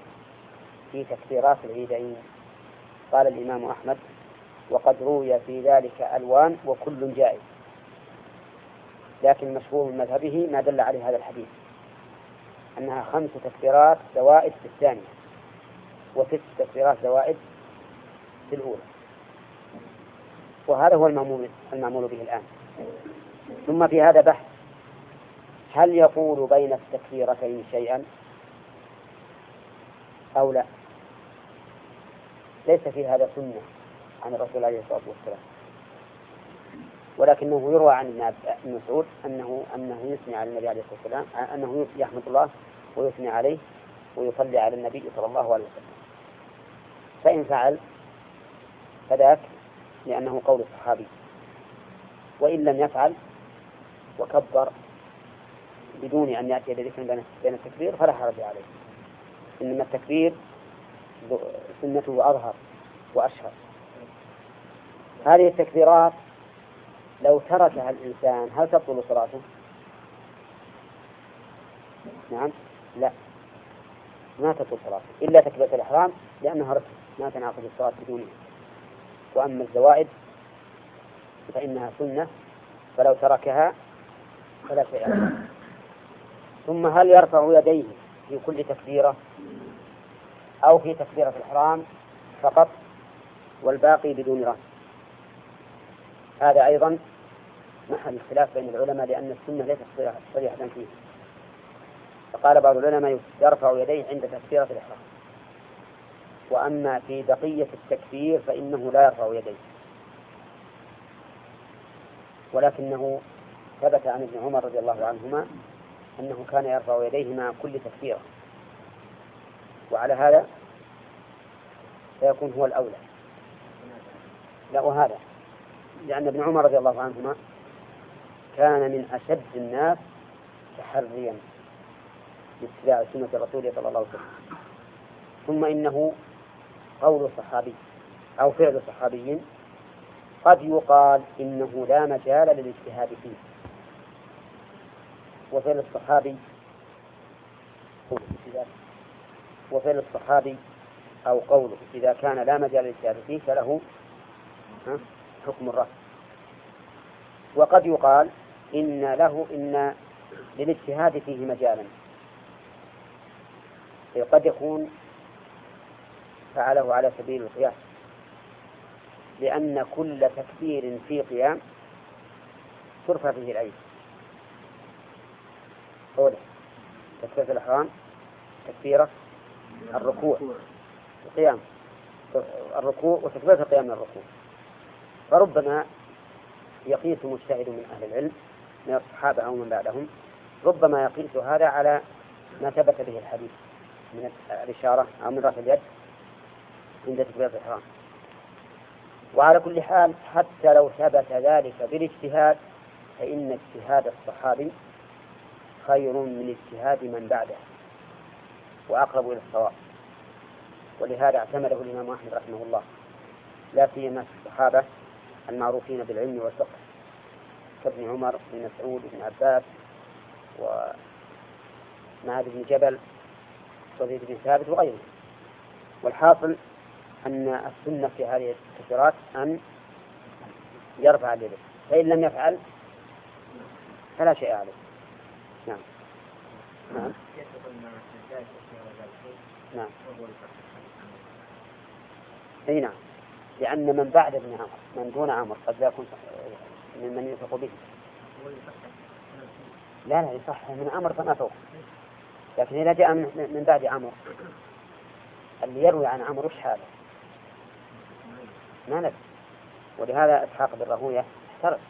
في تكبيرات العيدين. قال الإمام أحمد وقد روي في ذلك ألوان وكل جائز، لكن مشهور من مذهبه ما دل عليه هذا الحديث أنها 5 تكبيرات زوائد في الثانية و6 تكبيرات زوائد في الأولى، وهذا هو المعمول به الآن. ثم في هذا بحث هل يقول بين التكبيرتين شيئا أو لا، ليس في هذا سنة عن الرسول عليه الصلاة والسلام، ولكنه يروى عن ابن مسعود أنه يثني على النبي عليه الصلاة والسلام، أنه يحمد الله ويثني عليه ويصلي على النبي صلى الله عليه وسلم. فإن فعل فذاك لأنه قول الصحابي، وإن لم يفعل وكبر بدون أن يأتي بذكر بين التكبير فلا حرج عليه. إنما التكبير سنته أظهر وأشهر. هذه التكبيرات لو تركها الإنسان هل تبطل صلاته؟ نعم، لا، ما تبطل صلاته إلا تكبيرة الإحرام لأنها ركن ما تنعقد الصلاة بدونها. وأما الزوائد فإنها سنة، فلو تركها فلا شيء عليه. ثم هل يرفع يديه في كل تكبيرة أو في تكبيرة الإحرام فقط والباقي بدون رفع؟ هذا أيضا محل الخلاف بين العلماء، لأن السنة ليست صريحة فيه. فقال بعض العلماء يرفع يديه عند تكبيرة الإحرام، وأما في بقية التكبير فإنه لا يرفع يديه. ولكنه ثبت عن ابن عمر رضي الله عنهما أنه كان يرفع يديه مع كل تكبيرة، وعلى هذا سيكون هو الأولى. لا، وهذا لأن ابن عمر رضي الله عنهما كان من أشد الناس تحريا باتباع سنة رسوله صلى الله عليه وسلم. ثم إنه قول صحابي أو فعل صحابي قد يقال إنه لا مجال للاجتهاد فيه، وفعل الصحابي أو قوله إذا كان لا مجال للاجتهاد فيه فله حكم الرفع. وقد يقال إن للاجتهاد فيه مجالا، قد يكون فعله على سبيل القياس، لأن كل تكبير في قيام ترفع فيه الأيدي. أولا تكبيرة الإحرام، تكبيرة الركوع، القيام، الركوع، وتكبيرة القيام من الركوع. فربما يقيس مجتهد من أهل العلم من الصحابة أو من بعدهم، ربما يقيس هذا على ما ثبت به الحديث من الإشارة أو من رفع اليد عند تكبيرة الإحرام. وعلى كل حال حتى لو ثبت ذلك بالاجتهاد فإن اجتهاد الصحابي خير من اجتهاد من بعده وأقرب إلى الصواب، ولهذا اعتمده الإمام أحمد رحمه الله، لا سيما الصحابة المعروفين بالعلم والفقه كابن عمر بن مسعود بن عباس ومعاذ بن جبل وزيد بن ثابت وغيره. والحاصل أن السنة في هذه التكبيرات أن يرفع يده، فإن لم يفعل فلا شيء عليه. نعم. نعم. نعم. أي نعم، لأن من بعد ابن عمر من دون عمر قد لا يكون ممن يثق به. لا يصح من عمر فما فوق، لكن إذا جاء من بعد عمر اللي يروي عن عمر وش حاله؟ ما نبي. ولهذا إسحاق بن راهوية احترز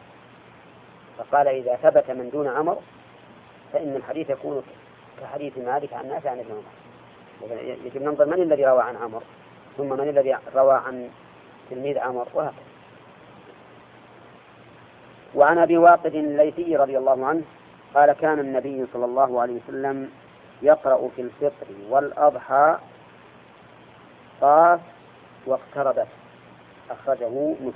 فقال إذا ثبت من دون عمر فإن الحديث يكون كحديث مالك عن نافع عن ابن عمر. يجب ننظر من الذي روى عن عمر، ثم من الذي روى عن تلميذ عمر، وهكذا. وعن أبي واقد الليثي رضي الله عنه قال كان النبي صلى الله عليه وسلم يقرأ في الفطر والأضحى طاف واقتربت، أخرجه مسلم.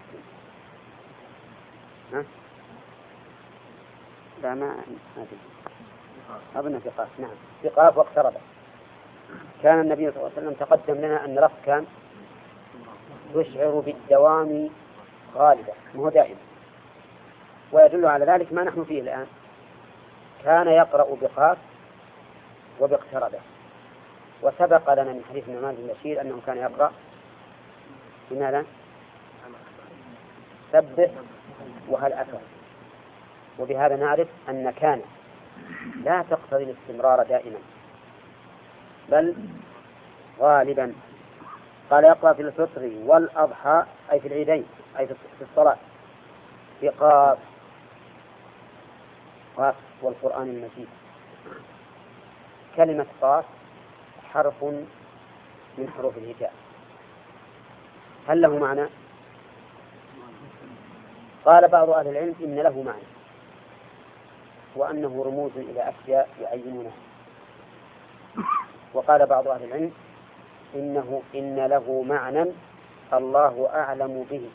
لا ما أظن ثقاف. نعم، ثقاف واقتربت. كان النبي صلى الله عليه وسلم تقدم لنا أن رفع كان يشعر بالدوام غالبا، مو دائما، ويدل على ذلك ما نحن فيه الآن. كان يقرأ بقاف وباقتربت، وسبق لنا من حديث النعمان بن بشير أنه كان يقرأ بماذا؟ سبح وهل أتى. وبهذا نعرف أن كان لا تقتضي الاستمرار دائما، بل غالبا. قال يقرأ في الفطر والأضحى، أي في العيدين، أي في الصلاة، بقاف قاف والقرآن المجيد. كلمة قاف حرف من حروف الهجاء، هل له معنى؟ قال بعض أهل العلم إن له معنى، وأنه رموز إلى أشياء يعينونها، وقال بعض أهل العلم إن له معنى الله أعلم به،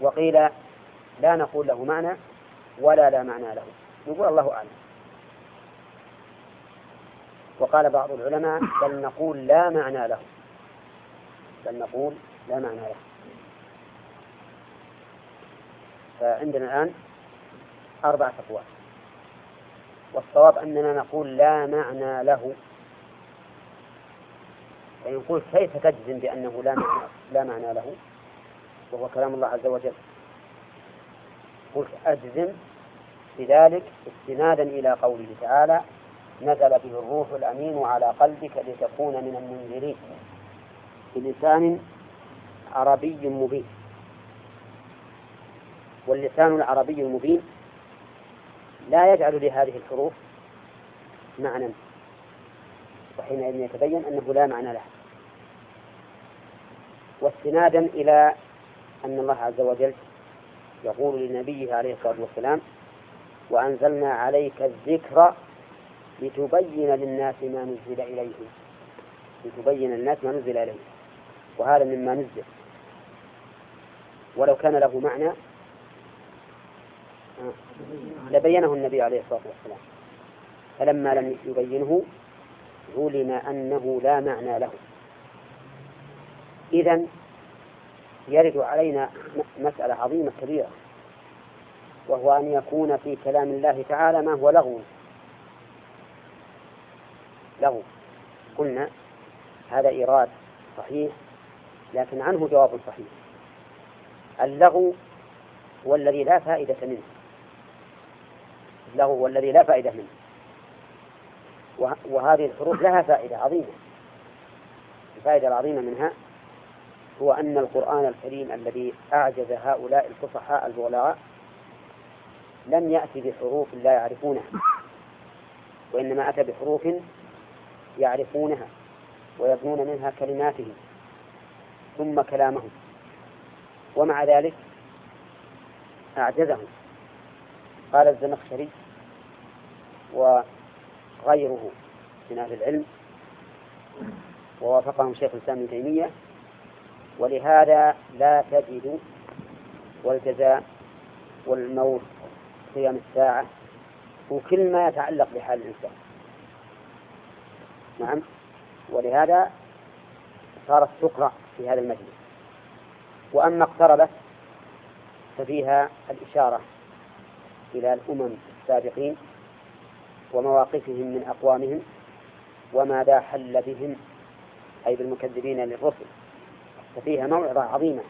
وقيل لا نقول له معنى ولا لا معنى له، نقول الله أعلم. وقال بعض العلماء بل نقول لا معنى له، بل نقول لا معنى له. فعندنا الآن 4 أقوال، والصواب أننا نقول لا معنى له. فيقول كيف تجزم بأنه لا معنى له وهو كلام الله عز وجل؟ قلت أجزم بذلك استنادا إلى قوله تعالى نزل به الروح الأمين على قلبك لتكون من المنذرين بلسان عربي مبين. واللسان العربي المبين لا يجعل لهذه الحروف معنى، وحينئذ يتبين أنه لا معنى له. واستنادا إلى أن الله عز وجل يقول لنبيه عليه الصلاة والسلام وأنزلنا عليك الذكر لتبين للناس ما نزل إليه، لتبين الناس ما نزل إليه، وهذا مما نزل. ولو كان له معنى لبينه النبي عليه الصلاة والسلام، فلما لم يبينه علم أنه لا معنى له. إذن يرد علينا مسألة عظيمة كبيرة، وهو أن يكون في كلام الله تعالى ما هو لغو. لغو قلنا هذا إيراد صحيح، لكن عنه جواب صحيح. اللغو هو الذي لا فائدة منه، اللغو هو الذي لا فائدة منه، وهذه الحروف لها فائدة عظيمة. الفائدة العظيمة منها هو أن القرآن الكريم الذي أعجز هؤلاء الفصحاء البلغاء لم يأتي بحروف لا يعرفونها، وإنما أتى بحروف يعرفونها ويبنون منها كلماتهم ثم كلامهم، ومع ذلك أعجزهم. قال الزمخشري وغيره من أهل العلم، ووافقهم شيخ الإسلام ابن تيمية، ولهذا لا تجد والجزاء والموت قيام الساعة وكل ما يتعلق بحال الإنسان. نعم، ولهذا صارت تقرأ في هذا المجلس. وأما اقتربت ففيها الإشارة إلى الأمم السابقين ومواقفهم من أقوامهم وماذا حل بهم، أي بالمكذبين للرسل. ففيها موعظة عظيمة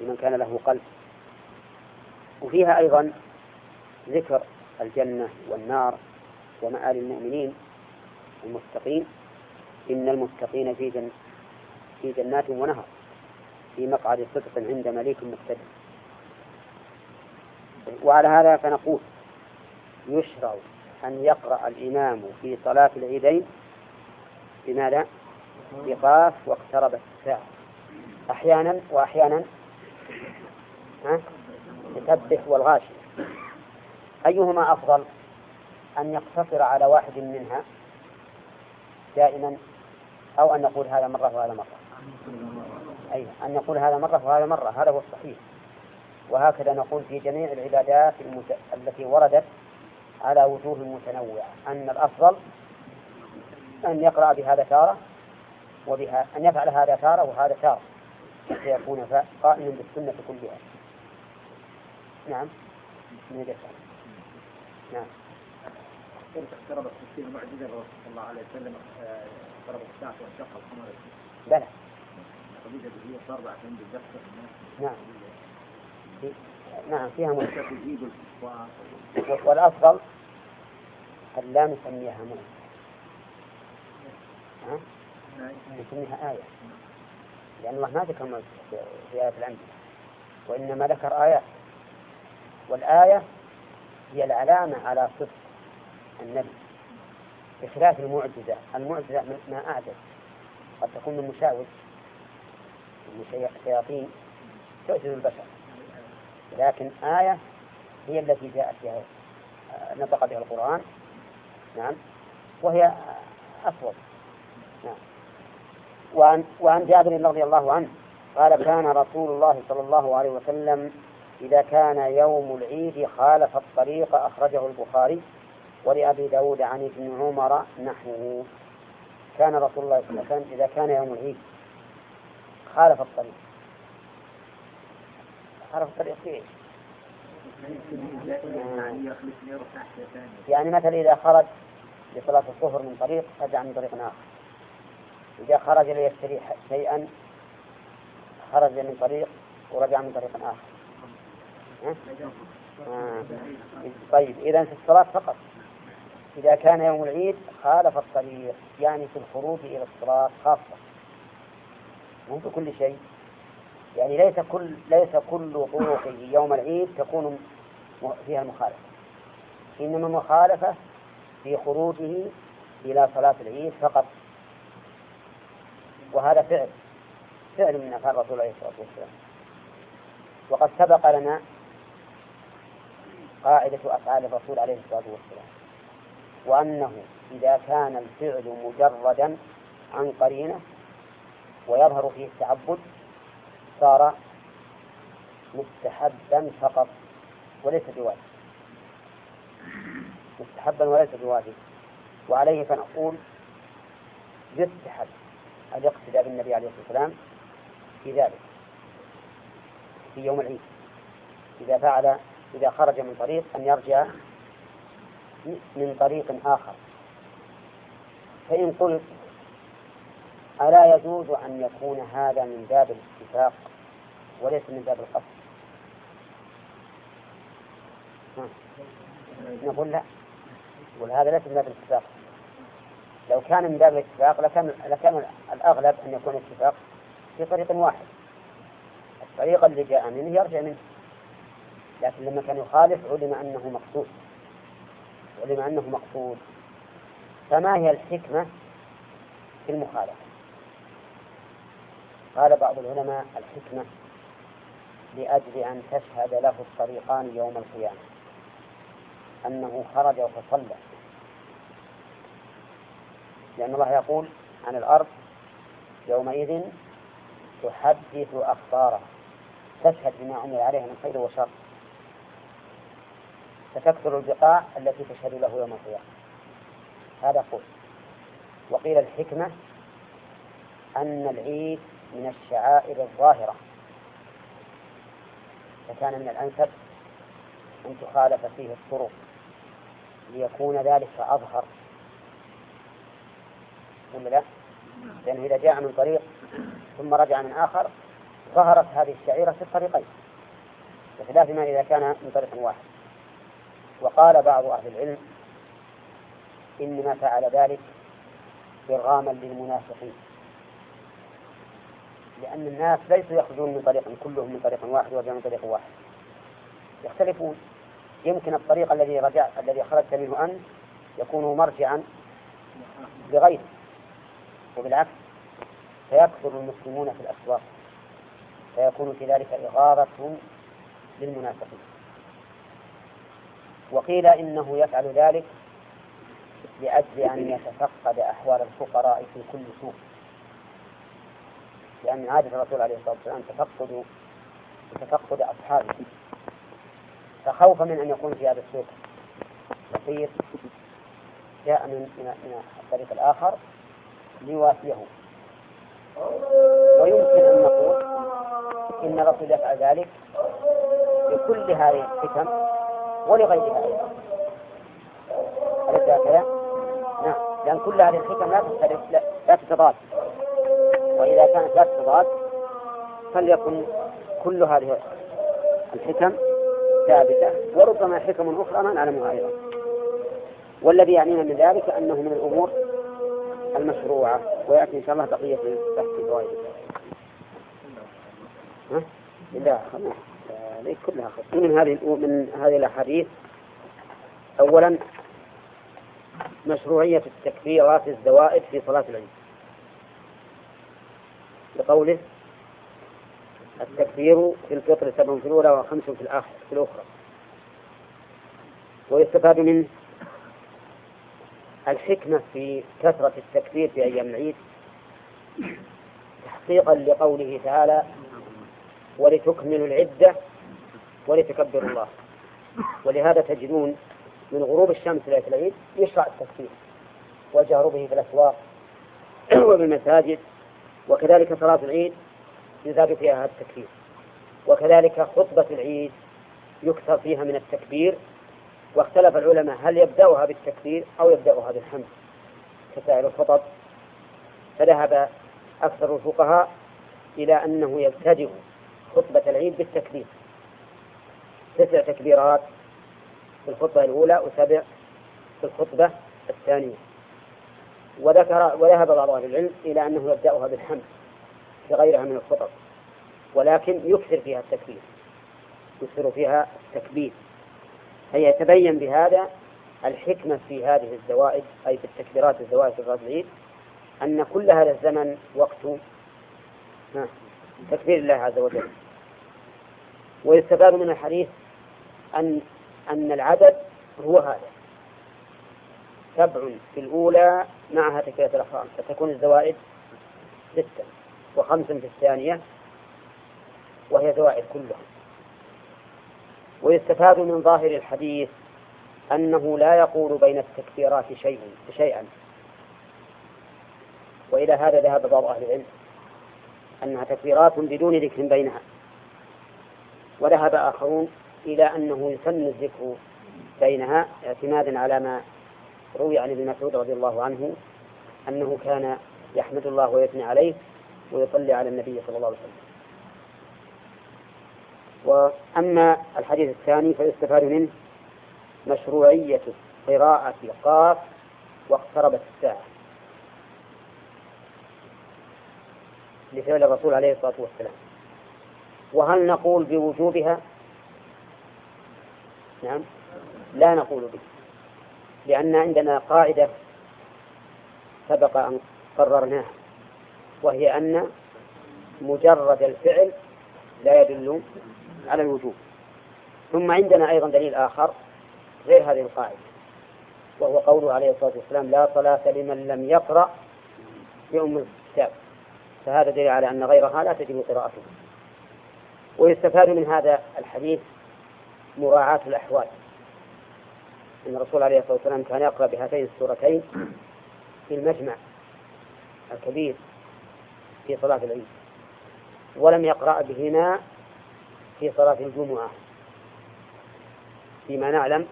لمن كان له قلب. وفيها أيضا ذكر الجنة والنار ومآل المؤمنين المتقين، إن المتقين في جنات ونهر في مقعد صدق عند مليك مقتدر. وعلى هذا فنقول يشرع أن يقرأ الإمام في صلاة العيدين بماذا؟ بقاف واقتربت الساعة أحيانا، وأحيانا يسبح والغاشية. أيهما أفضل أن يقتصر على واحد منها دائما، أو أن نقول هذا مرة وهذا مرة؟ أي أن نقول هذا مرة وهذا مرة، هذا هو الصحيح. وهكذا نقول في جميع العبادات التي وردت على وجوه متنوعة، أن الأفضل أن يقرأ بهذا تارة وبها، أن يفعل هذا تارة وهذا تارة، حتى يكون قائما بالسنة كلها. نعم، نجد. نعم. اقترب التفسير معجزة الرسول صلى الله عليه وسلم، اقترب الساعة وانشق القمر. بلى. قضية هي صارت عند الدكتور. نعم. نعم، فيها مشكلة. والأفضل أن لا نسميها معجزة، نسميها آية، لأن الله ما ذكر معجزة في آية الأنبياء، وإنما ذكر آيات. والآية هي العلامة على صدق النبي، بخلاف المعجزة. المعجزة ما أعجز قد تكون من مشاوش الشياطين تعجز البشر، لكن آية هي التي جاءت بها نطق بها القرآن. نعم، وهي أصوب. وعن جابر رضي الله عنه قال كان رسول الله صلى الله عليه وسلم إذا كان يوم العيد خالف الطريق، أخرجه البخاري، ولأبي داود عن ابن عمر نحوه. كان رسول الله صلى الله عليه وسلم إذا كان يوم العيد خالف الطريق. خالف الطريق فيه يعني مثلا إذا خرج لصلاة الظهر من طريق رجع من طريق آخر، إذا خرج ليشتري شيئا خرج من طريق ورجع من طريق آخر. طيب إذا في الصلاة فقط إذا كان يوم العيد خالف الطريق، يعني في الخروج إلى الصلاة خاصة، مو في كل شيء. يعني ليس كل طرق يوم العيد تكون فيها المخالفة، إنما المخالفة في خروجه إلى صلاة العيد فقط. وهذا فعل من أفعال رسول الله صلى الله عليه وسلم. وقد سبق لنا قاعدة أفعال الرسول عليه الصلاة والسلام، وأنه إذا كان الفعل مجردا عن قرينة ويظهر فيه التعبد صار مستحبا فقط وليس بواجب، مستحبا وليس بواجب. وعليه فنقول يستحب الاقتداء بالنبي عليه الصلاة والسلام في ذلك في يوم العيد، إذا خرج من طريق أن يرجع من طريق آخر. فإن قلت ألا يجوز أن يكون هذا من باب الاتفاق وليس من باب القصد؟ نقول لا، نقول هذا ليس من باب الاتفاق. لو كان من باب الاتفاق لكان الأغلب أن يكون الاتفاق في طريق واحد، الطريق اللي جاء منه يرجع منه. لكن لما كان يخالف علم أنه مقصود. فما هي الحكمة في المخالفة؟ قال بعض العلماء الحكمة لأجل أن تشهد له الطريقان يوم القيامة أنه خرج وتصلى، لأن الله يقول عن الأرض يومئذ تحدث أخبارها تشهد بما عمل عليها من خير وشر، فتكثر البقاع التي تشهد له يوم القيامة. هذا قول. وقيل الحكمة أن العيد من الشعائر الظاهرة، فكان من الأنسب أن تخالف فيه الطرق ليكون ذلك أظهر، ولا لا؟ لأنه إذا جاء من طريق ثم رجع من آخر ظهرت هذه الشعيرة في الطريقين، بخلاف ما إذا كان من طريق واحد. وقال بعض أهل العلم إنما فعل ذلك إرغاما للمنافقين، لأن الناس ليسوا يخرجون من طريق كلهم من طريق واحد ورجعوا من طريق واحد، يختلفون. يمكن الطريق الذي خرجت منه أن يكون مرجعا لغيره، وبالعكس فيكثر المسلمون في الأسواق فيكون في ذلك إغارة للمنافقين. وقيل إنه يفعل ذلك لأجل أن يتفقد أحوال الفقراء في كل سوق، لأن من عادة الرسول عليه الصلاة والسلام تفقد أصحابه، فخوفا من أن يكون في هذا السوق فقير جاء من الطريق الآخر ليوافيه. ويمكن أن نقول إن الرسول يفعل ذلك لكل هذه الحكم ولغيرها أيضا، أليس كذا؟ نعم، لأن كل هذه الحكم لا تتضاد، وإذا كانت لا تتضاد فليكن كل هذه الحكم ثابتة، وربما حكم أخرى ما نعلمها أيضا. والذي يعنينا من ذلك أنه من الأمور المشروعة، ويأتي إن شاء الله بقية في تحت فوائد بالله خلاص ليس كلها خير. من هذه الأحاديث أولا مشروعية التكبيرات الزوائد في صلاة العيد، لقوله التكبير في الفطر 7 في الأولى و5 في الأخرى. ويستفاد منه الحكمة في كثرة التكبير في أيام العيد تحقيقا لقوله تعالى ولتكملوا العدة ولتكبروا الله. ولهذا تجدون من غروب الشمس إلى العيد يشرع التكبير وجهروا به في الأسواق وبالمساجد، وكذلك صلاة العيد يزاد فيها هذا التكبير، وكذلك خطبة العيد يكثر فيها من التكبير. واختلف العلماء هل يبدأها بالتكبير أو يبدأها بالحمد كسائر الخطب، فذهب أكثر الفقهاء إلى أنه يبتدئ خطبة العيد بالتكبير، 9 تكبيرات في الخطبة الأولى و7 في الخطبة الثانية. وذهب بعض أهل العلم إلى أنه يبدأها بالحمد في غيرها من الخطب، ولكن يكثر فيها التكبير. هي يتبين بهذا الحكمة في هذه الزوائد، أي في التكبيرات الزوائد في صلاة العيد، أن كل هذا الزمن وقت تكبير الله عز وجل. ويستفاد من الحديث أن العدد هو هذا 7 في الأولى معها تكبيرة الإحرام، فتكون الزوائد 6 و5 في الثانية، وهي زوائد كلها. ويستفاد من ظاهر الحديث أنه لا يقول بين التكبيرات شيئا، وإلى هذا ذهب بعض أهل العلم أنها تكبيرات بدون ذكر بينها، وذهب آخرون إلى أنه يسن الذكر بينها اعتمادا على ما روي عن ابن مسعود رضي الله عنه أنه كان يحمد الله ويثني عليه ويصلي على النبي صلى الله عليه وسلم. وأما الحديث الثاني فيستفاد منه مشروعية قراءة قاف واقتربت الساعة لفعل الرسول عليه الصلاة والسلام. وهل نقول بوجوبها؟ نعم، لا نقول به، لأن عندنا قاعدة سبق أن قررناها، وهي أن مجرد الفعل لا يدل على الوجوب. ثم عندنا أيضا دليل آخر غير هذه القاعدة، وهو قوله عليه الصلاة والسلام لا صلاة لمن لم يقرأ بأم الكتاب، فهذا دليل على أن غيرها لا تجب قراءته. ويستفاد من هذا الحديث مراعاة الأحوال، أن الرسول عليه الصلاة والسلام كان يقرأ بهاتين السورتين في المجمع الكبير في صلاة العيد، ولم يقرأ بهما في صلاة الجمعة فيما نعلم،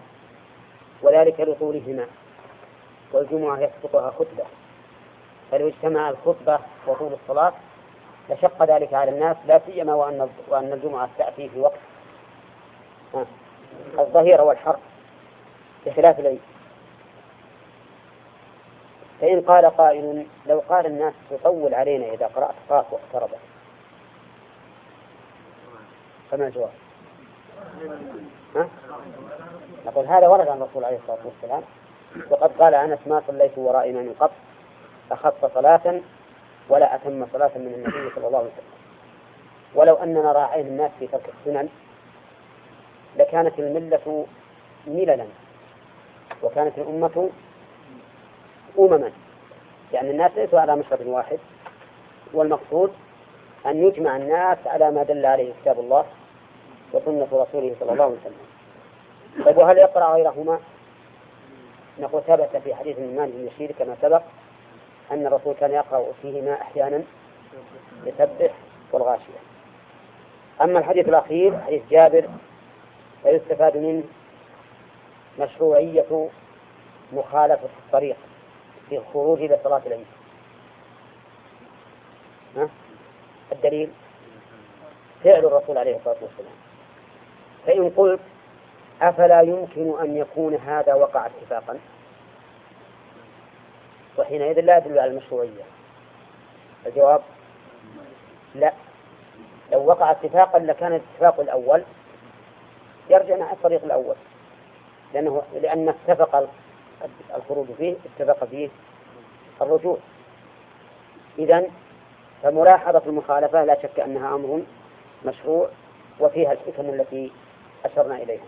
وذلك لطولهما، والجمعة يسقطها خطبة، فلو اجتمع الخطبة وطول الصلاة لشق ذلك على الناس، لا سيما وأن الجمعة تأتي في وقت الظهيرة والحرب بخلاف العيد. فإن قال قائل لو قال الناس تطول علينا إذا قرأت قاف واقتربت، فما الجواب؟ نقول هذا ورد عن الرسول عليه الصلاة والسلام، وقد قال أنس ما صليت وراء إمام قط أخف صلاة ولا أتم صلاة من النبي صلى الله عليه وسلم. ولو أننا راعين الناس في ترك السنن لكانت الملة مللا وكانت الأمة أمما، يعني الناس ليسوا على مشرب واحد، والمقصود أن يجمع الناس على ما دل عليه كتاب الله وسنة رسوله صلى الله عليه وسلم. طيب وهل يقرأ غيرهما؟ نقول ثبت في حديث النعمان بن بشير كما سبق أن الرسول كان يقرأ فيهما أحيانا يسبح والغاشية. أما الحديث الأخير حديث جابر فيستفاد منه مشروعية مخالفة الطريق في الخروج إلى صلاة العيد. الدليل فعل الرسول عليه الصلاة والسلام. فإن قلت أفلا يمكن أن يكون هذا وقع اتفاقا، وحينئذ لا يدل على المشروعية. الجواب لا، لو وقع اتفاقا لكان الاتفاق الأول يرجعنا على الطريق الأول، لأن اتفق الخروج فيه اتفق فيه الرجوع. إذن فملاحظة المخالفة لا شك أنها أمر مشروع وفيها الحكم التي أشرنا إليها.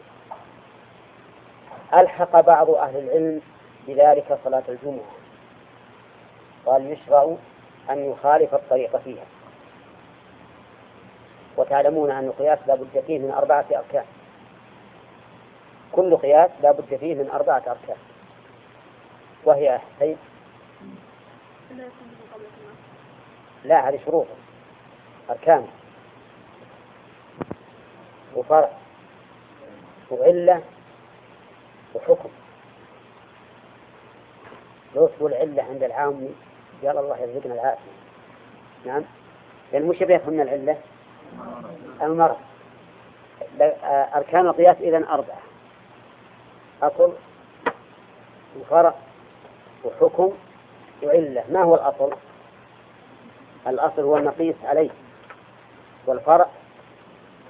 ألحق بعض أهل العلم بذلك صلاة الجمعة. قال يشرع أن يخالف الطريق فيها. وتعلمون أن القياس لا بد فيه من 4 أركان، كل قياس لا بد فيه من 4 أركان، وهي هي لا هذه شروط أركان وفرع وعلة وحكم. لو تقول علة عند العام قال الله يرزقنا العافية، نعم، لأن مش بيفهمنا العلة المرض. أركان القياس إذن 4: أصل وفرع وحكم وعلة. ما هو الأصل؟ الأصل هو المقيس عليه، والفرع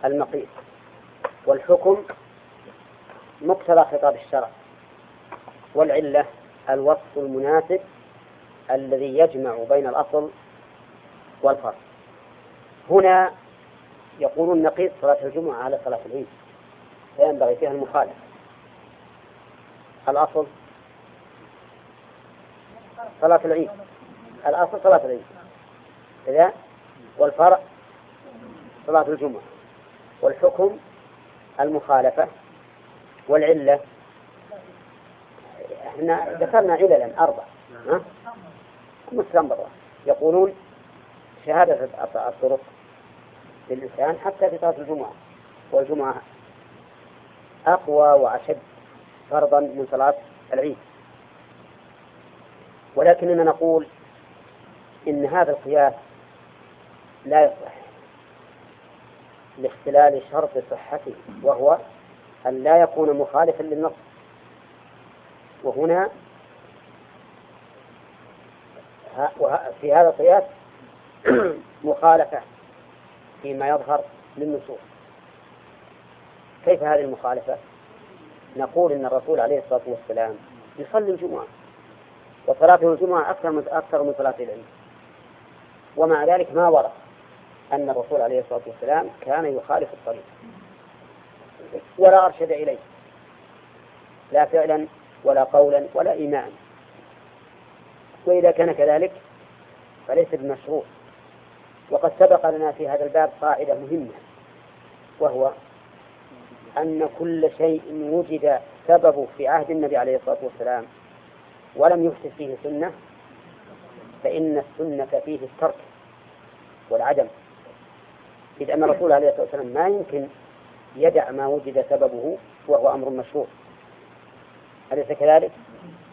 المقيس، والحكم مقتضى خطاب الشرع، والعلة الوصف المناسب الذي يجمع بين الأصل والفرع. هنا يقولون نقيس صلاة الجمعة على صلاة العيد فينبغي فيها المخالف. الأصل صلاة العيد، الأصل صلاة العيد كذا، والفرع صلاة الجمعة، والحكم المخالفة، والعلة احنا ذكرنا عللا 4 مستنبطة. يقولون شهادة الطرق للإنسان حتى في صلاة الجمعة، والجمعة أقوى وأشد فرضا من صلاة العيد. ولكننا نقول إن هذا القياس لا يصح لاختلال شرط صحته، وهو أن لا يكون مخالفا للنص. وهنا في هذا القياس مخالفة فيما يظهر للنصوص. كيف هذه المخالفة؟ نقول إن الرسول عليه الصلاة والسلام يصلي الجمعة، وصلاته الجمعة أكثر من صلاة العيد، ومع ذلك ما ورد أن الرسول عليه الصلاة والسلام كان يخالف الطريق ولا أرشد إليه، لا فعلا ولا قولا ولا إيمانا. وإذا كان كذلك فليس بمشروع. وقد سبق لنا في هذا الباب قاعدة مهمة، وهو أن كل شيء وجد سببه في عهد النبي عليه الصلاة والسلام ولم يحدث فيه سنة فإن السنة فيه الترك والعدم، إذ أن الرسول عليه الصلاة والسلام ما يمكن يدع ما وجد سببه وهو أمر مشروع، أليس كذلك؟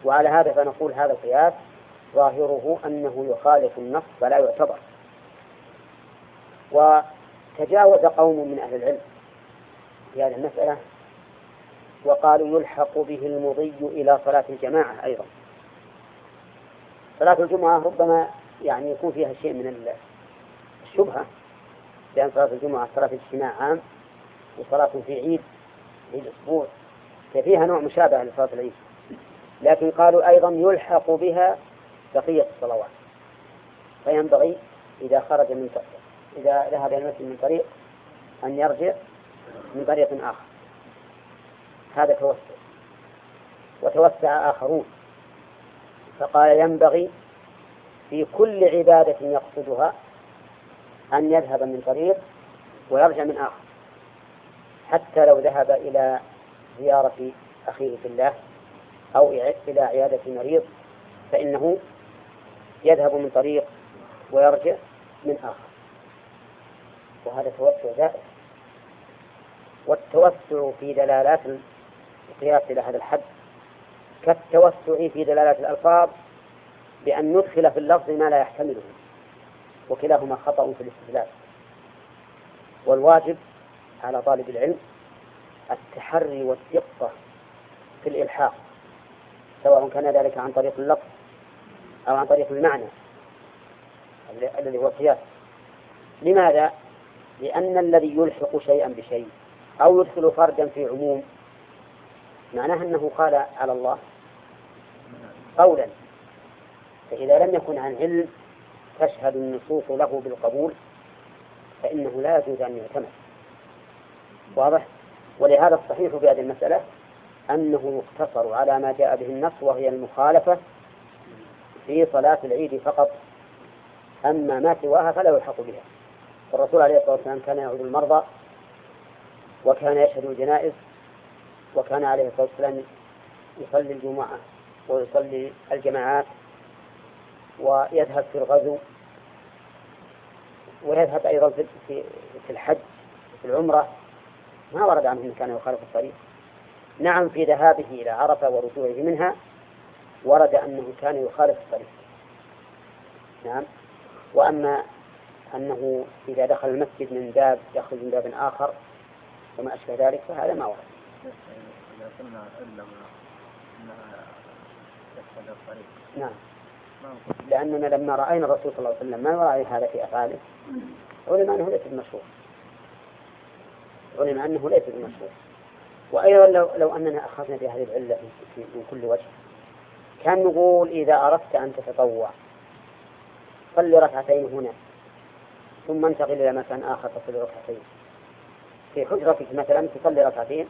وعلى هذا فنقول هذا القياس ظاهره أنه يخالف النص فلا يعتبر. وتجاوز قوم من أهل العلم في هذه المسألة وقالوا يلحق به المضي إلى صلاة الجماعة أيضا. صلاة الجمعة ربما يعني يكون فيها شيء من الشبهة، لأن صلاة الجمعة صلاة اجتماع عام وصلاة في عيد الأسبوع، ففيها نوع مشابه لصلاة العيد. لكن قالوا أيضا يلحق بها بقية الصلوات، فينبغي إذا خرج من طريق، إذا ذهب المسجد من طريق أن يرجع من طريق آخر. هذا توسع. وتوسع آخرون فقال ينبغي في كل عبادة يقصدها أن يذهب من طريق ويرجع من آخر، حتى لو ذهب إلى زيارة أخيه في الله أو إلى عيادة مريض فإنه يذهب من طريق ويرجع من آخر. وهذا توسع جائز. والتوسع في دلالات القياس إلى هذا الحد كالتوسع في دلالات الألفاظ بأن ندخل في اللفظ ما لا يحتمله، وكلاهما خطأ في الاستدلال. والواجب على طالب العلم التحري والدقة في الإلحاق، سواء كان ذلك عن طريق اللفظ أو عن طريق المعنى الذي هو القياس. لماذا؟ لأن الذي يلحق شيئا بشيء أو يدخل فردا في عموم معناه أنه قال على الله قولا، فإذا لم يكن عن علم تشهد النصوص له بالقبول فإنه لا يجوز أن يعتمد. واضح؟ ولهذا الصحيح في هذه المسألة أنه مقتصر على ما جاء به النص وهي المخالفة في صلاة العيد فقط، أما ما سواها فلا يلحق بها. فالرسول عليه الصلاة والسلام كان يعود المرضى وكان يشهد الجنائز وكان عليه الصلاة والسلام يصلي الجمعة ويصلي الجماعات ويذهب في الغزو ويذهب أيضا في الحج في العمرة، ما ورد عنه أنه كان يخالف الطريق. نعم في ذهابه إلى عرفة ورجوعه منها ورد أنه كان يخالف الطريق، نعم. وأما أنه إذا دخل المسجد من باب يخرج من باب آخر وما أشبه ذلك فهذا ما ورد. نعم، لأننا لما رأينا الرسول صلى الله عليه وسلم ما رأي هذا في أفعاله علم أنه ليس بمشروع، علم أنه ليس بمشروع. وأيضا لو أننا أخذنا بهذه العلة من كل وجه كان نقول إذا أردت أن تتطوع صل ركعتين هنا ثم انتقل إلى مكان آخر تصل ركعتين في حجرتك مثلا، تصلي ركعتين،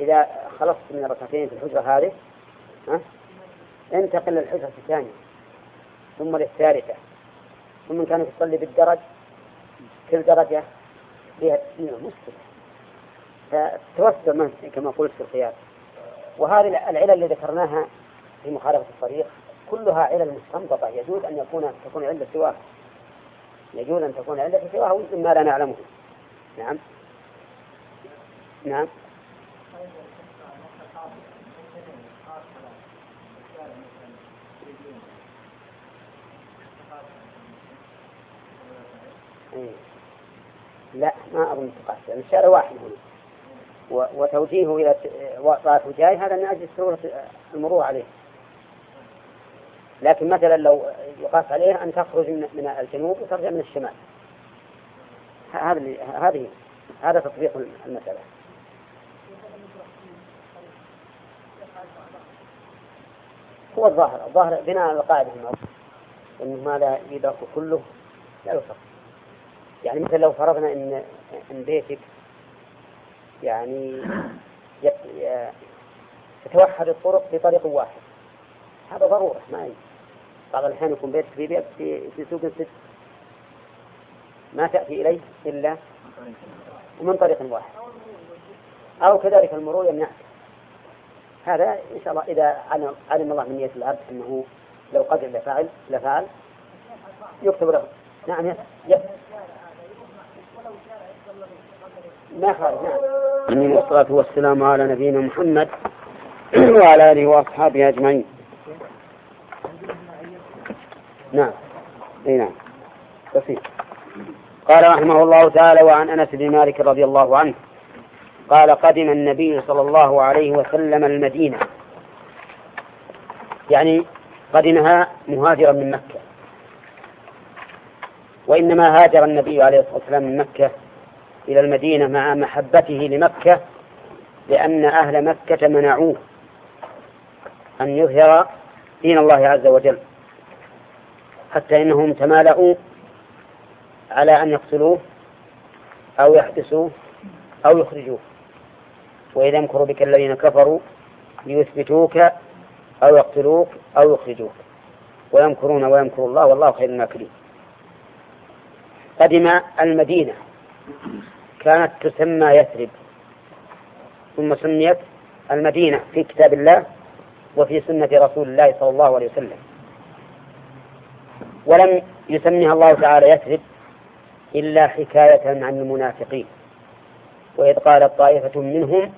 إذا خلصت من الركعتين في الحجرة هذه انتقل للحجرة الثانية ثم للثالثة، ثم كانت تصلي بالدرج، كل درجة فيها تسمية مشكلة فتوسع كما قلت في القياس. وهذه العلل اللي ذكرناها في مخالفة الطريق كلها علل مستنبطة، يجوز أن تكون علة سواها، يجوز أن تكون علة سواها ويمكن ما لا نعلمه. نعم نعم لا ما أظن تقاس، لأن الشارع واحد هنا وتوجيهه إلى رايح وجاي هذا من أجل سهولة المرور عليه. لكن مثلا لو يقاس عليه أن تخرج من الجنوب وترجع من الشمال، هذا تطبيق المسألة. هو الظاهر بناء على القاعدة إنه ما لا يدرك كله لا يفرق. يعني مثلا لو فرضنا إن بيتك يعني تتوحد الطرق في طريق واحد، هذا ضرورة ما يجب. بعض الأحيان يكون بيتك في بيت في سوق ست ما تأتي إليه إلا ومن طريق واحد، أو كذلك المرور يمنعك. هذا إن شاء الله إذا علم الله من نية العبد أنه لو قدر لفعل يكتب له. نعم ما خارج. نعم. والصلاة والسلام على نبينا محمد وعلى آله وأصحابه أجمعين. نعم أي نعم بسيط. قال رحمه الله تعالى: وعن أنس بن مالك رضي الله عنه قال: قدم النبي صلى الله عليه وسلم المدينة، يعني قدمها مهاجرا من مكة، وإنما هاجر النبي عليه الصلاة والسلام من مكة إلى المدينة مع محبته لمكة، لأن أهل مكة منعوه أن يظهر دين الله عز وجل، حتى إنهم تمالؤوا على أن يقتلوه أو يحبسوه أو يخرجوه، وإذا يمكر بك الذين كفروا ليثبتوك أو يقتلوك أو يخرجوك، ويمكرون ويمكر الله والله خير الماكرين. قدم المدينة كانت تسمى يثرب، ثم سميت المدينة في كتاب الله وفي سنة رسول الله صلى الله عليه وسلم، ولم يسميها الله تعالى يثرب إلا حكاية عن المنافقين، وإذ قالت طائفة منهم: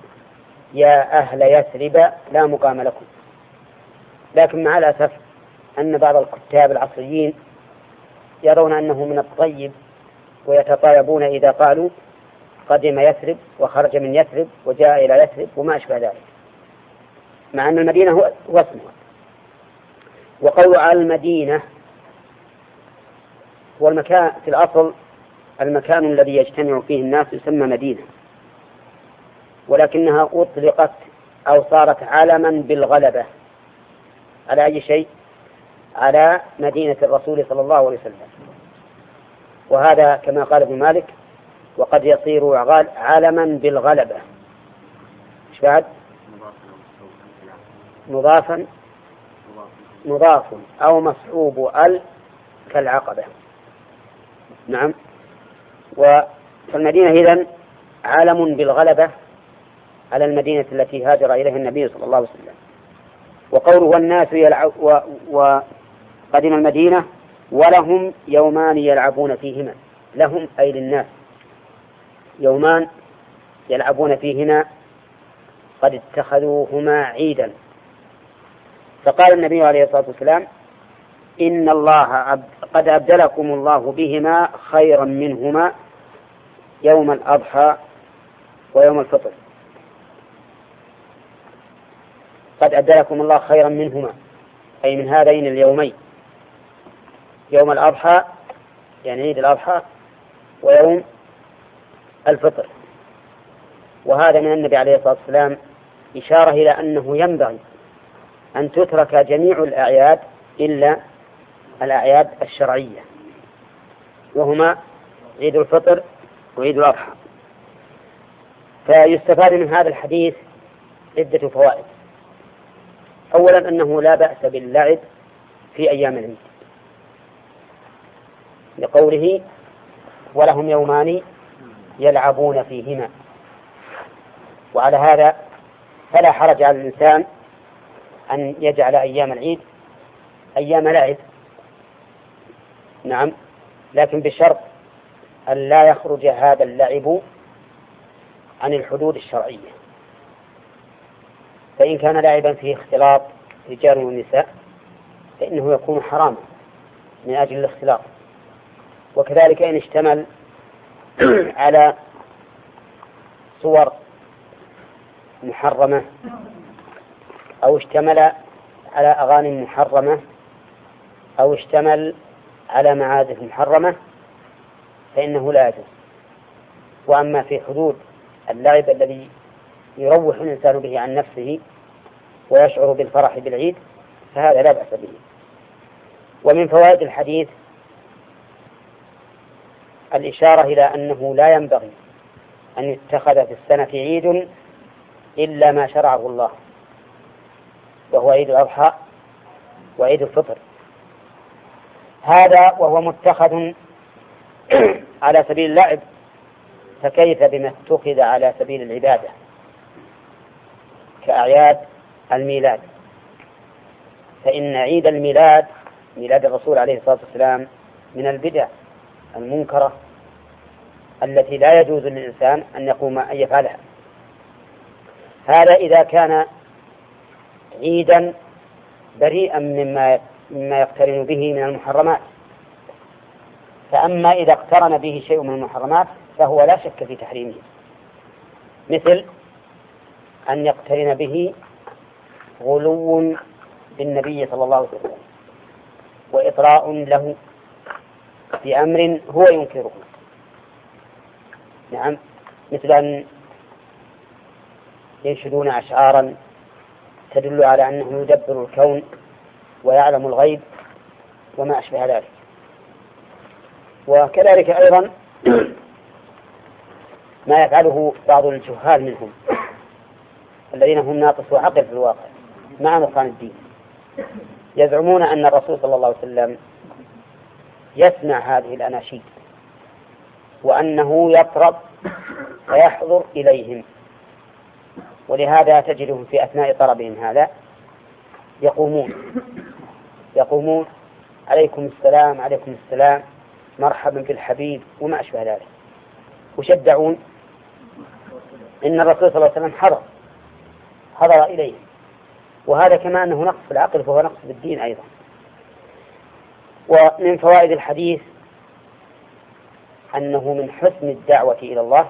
يا أهل يثرب لا مقام لكم. لكن مع الأسف أن بعض الكتاب العصريين يرون أنه من الطيب ويتطايبون إذا قالوا قدم يثرب وخرج من يثرب وجاء إلى يثرب وما أشبه ذلك، مع أن المدينة هو اسمها. وقول على المدينة هو المكان، في الأصل المكان الذي يجتمع فيه الناس يسمى مدينة، ولكنها أطلقت أو صارت علما بالغلبة على أي شيء، على مدينة الرسول صلى الله عليه وسلم. وهذا كما قال ابن مالك: وقد يصير علما بالغلبة. إيش بعد؟ مضافا مضاف أو مصحوب ال كالعقبة. نعم. والمدينة إذن عالم بالغلبة على المدينة التي هاجر إليها النبي صلى الله عليه وسلم. وقوله والناس وقدم المدينة ولهم يومان يلعبون فيهما، لهم أي للناس يومان يلعبون فيهما قد اتخذوهما عيدا. فقال النبي عليه الصلاة والسلام إن الله قد أبدلكم الله بهما خيرا منهما يوم الأضحى ويوم الفطر، قد أبدلكم الله خيرا منهما أي من هذين اليومين، يوم الأضحى يعني عيد الأضحى ويوم الفطر. وهذا من النبي عليه الصلاة والسلام إشارة إلى أنه ينبغي أن تترك جميع الأعياد إلا الأعياد الشرعية وهما عيد الفطر وعيد الأضحى. فيستفاد من هذا الحديث عدة فوائد. أولا أنه لا بأس باللعب في أيام العيد لقوله ولهم يومان يلعبون فيهما، وعلى هذا فلا حرج على الإنسان أن يجعل أيام العيد أيام لعب. نعم، لكن بشرط أن لا يخرج هذا اللعب عن الحدود الشرعية، فإن كان لعبا فيه اختلاط رجال ونساء فإنه يكون حراما من أجل الاختلاط، وكذلك إن اشتمل على صور محرمة أو اشتمل على أغاني محرمة أو اشتمل على معازف محرمة فإنه لا يجوز. وأما في حدود اللعب الذي يروح الإنسان به عن نفسه ويشعر بالفرح بالعيد فهذا لا بأس به. ومن فوائد الحديث الإشارة إلى أنه لا ينبغي أن يتخذ في السنة عيد إلا ما شرعه الله، وهو عيد الأضحى وعيد الفطر، هذا وهو متخذ على سبيل اللعب، فكيف بما اتخذ على سبيل العبادة كأعياد الميلاد؟ فإن عيد الميلاد، ميلاد الرسول عليه الصلاة والسلام، من البدع المنكرة التي لا يجوز للإنسان أن يقوم أن يفعلها. هذا إذا كان عيدا بريئا مما يقترن به من المحرمات، فأما إذا اقترن به شيء من المحرمات فهو لا شك في تحريمه، مثل أن يقترن به غلو بالنبي صلى الله عليه وسلم وإطراء له بأمر هو ينكره. نعم، مثل أن ينشدون أشعارا تدل على أنه يدبر الكون ويعلم الغيب وما أشبه ذلك. وكذلك أيضا ما يفعله بعض الجهال منهم الذين هم ناقصوا عقل في الواقع مع نقصان الدين، يزعمون أن الرسول صلى الله عليه وسلم يسمع هذه الأناشيد وأنه يطرب ويحضر إليهم، ولهذا تجدهم في أثناء طربهم هذا يقومون عليكم السلام عليكم السلام، مرحبا بالحبيب وما أشبه ذلك، وشدعون إن الرسول صلى الله عليه وسلم حضر إليهم. وهذا كما أنه نقص في العقل فهو نقص في الدين أيضا. ومن فوائد الحديث أنه من حسن الدعوة إلى الله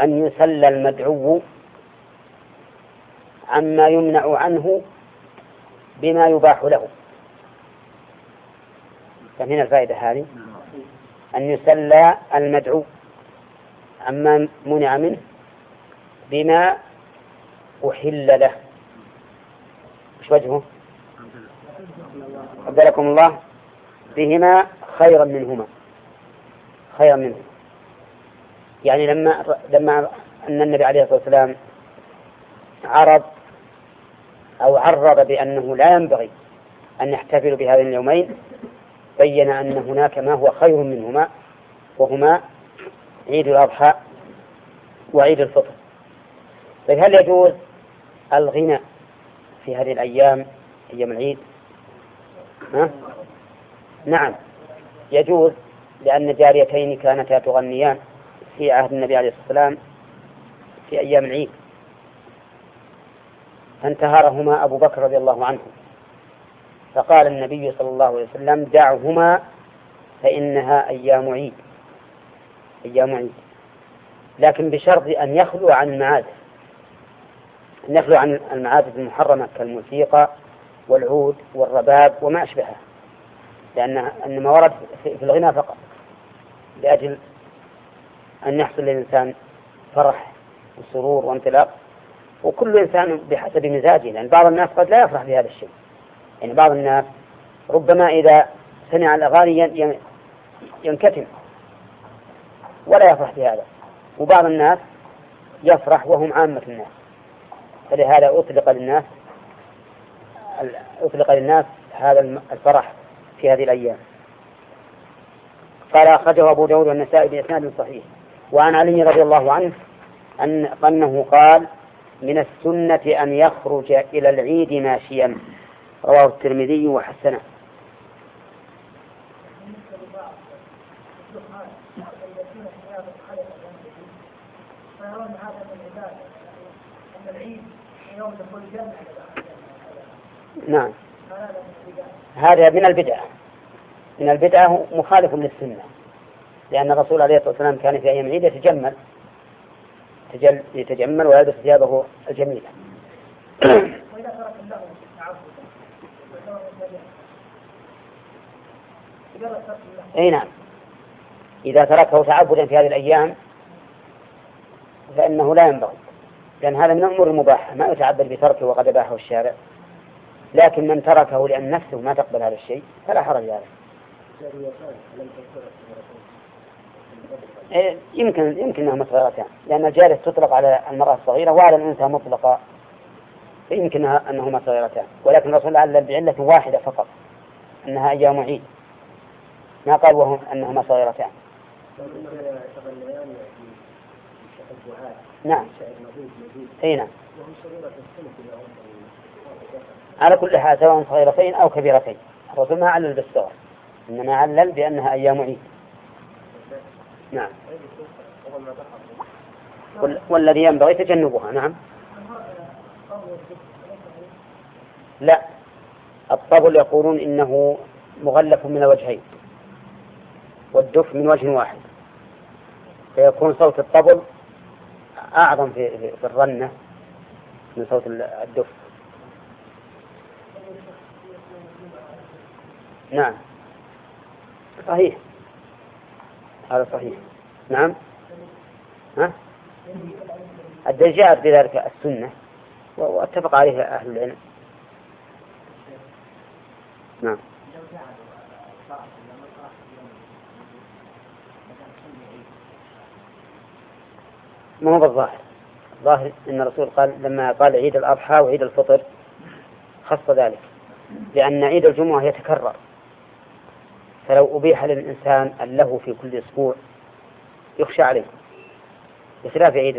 أن يسل المدعو عما يمنع عنه بما يباح له. فهنا الفائدة هذه، أن يسل المدعو عما منع منه بما أحل له. وش وجهه؟ أبدلكم الله بهما خيرا منهما، خيرا منه يعني لما أن النبي عليه الصلاة والسلام عرض أو عرّب بأنه لا ينبغي أن نحتفل بهذين اليومين بين أن هناك ما هو خير منهما، وهما عيد الأضحى وعيد الفطر. فهل يجوز الغناء في هذه الأيام، أيام العيد؟ نعم يجوز، لأن جاريتين كانتا تغنيان في عهد النبي عليه الصلاة والسلام في أيام العيد، فانتهرهما أبو بكر رضي الله عنه، فقال النبي صلى الله عليه وسلم: دعهما فإنها أيام عيد، أيام عيد، لكن بشرط أن يخلو عن المعازف، أن يخلو عن المعازف المحرمة كالموسيقى والعود والرباب وما أشبهها، لأن ما ورد في الغناء فقط لأجل أن يحصل للإنسان فرح وسرور وانطلاق، وكل إنسان بحسب مزاجه، لأن بعض الناس قد لا يفرح بهذا الشيء. يعني بعض الناس ربما إذا سمع الأغاني ينكتم ولا يفرح بهذا، وبعض الناس يفرح وهم عامة الناس، فلهذا أطلق للناس هذا الفرح في هذه الأيام. قال: أخرجه أبو داود والنسائي بإسناد صحيح. وعن علي رضي الله عنه أنه قال: من السنة أن يخرج إلى العيد ماشيا، رواه الترمذي وحسنه. نعم، هذا من البدعة مخالف للسنة، لأن الرسول عليه الصلاة والسلام كان في أيام العيد يتجمل ويلبس ثيابه الجميلة. أي نعم، إذا تركه تعبدا في هذه الأيام فإنه لا ينبغي، لأن هذا من الأمور المباحة، ما يتعبد بتركه وقد أباحه الشارع، لكن من تركه لأن نفسه ما تقبل هذا الشيء فلا حرج عليه. يمكن أنها مصغرتان، لأن الجارية تطلق على المرأة الصغيرة وعلى الأنثى مطلقة، فيمكن أنهما صغيرتان، ولكن الرسول علّل بعلة واحدة فقط أنها أيام عيد، ما قال وهم أنهما صغيرتان. نعم، أي نعم، على كل حال سواء صغيرتين أو كبيرتين، الرسول ما علّل بالصغر، إنما علّل بأنها أيام عيد. نعم، والذي ينبغي تجنبها. نعم، لا، الطبل يقولون إنه مغلف من وجهين والدف من وجه واحد، فيكون صوت الطبل أعظم في الرنة من صوت الدف. نعم صحيح، هذا صحيح. نعم، الدجاج بذلك السنة واتفق عليها أهل العلم. نعم، ما هو بالظاهر، الظاهر إن الرسول قال لما قال عيد الأضحى وعيد الفطر خص ذلك، لأن عيد الجمعة يتكرر، فلو أبيح للإنسان اللهو في كل أسبوع يخشى عليه، بخلاف عيد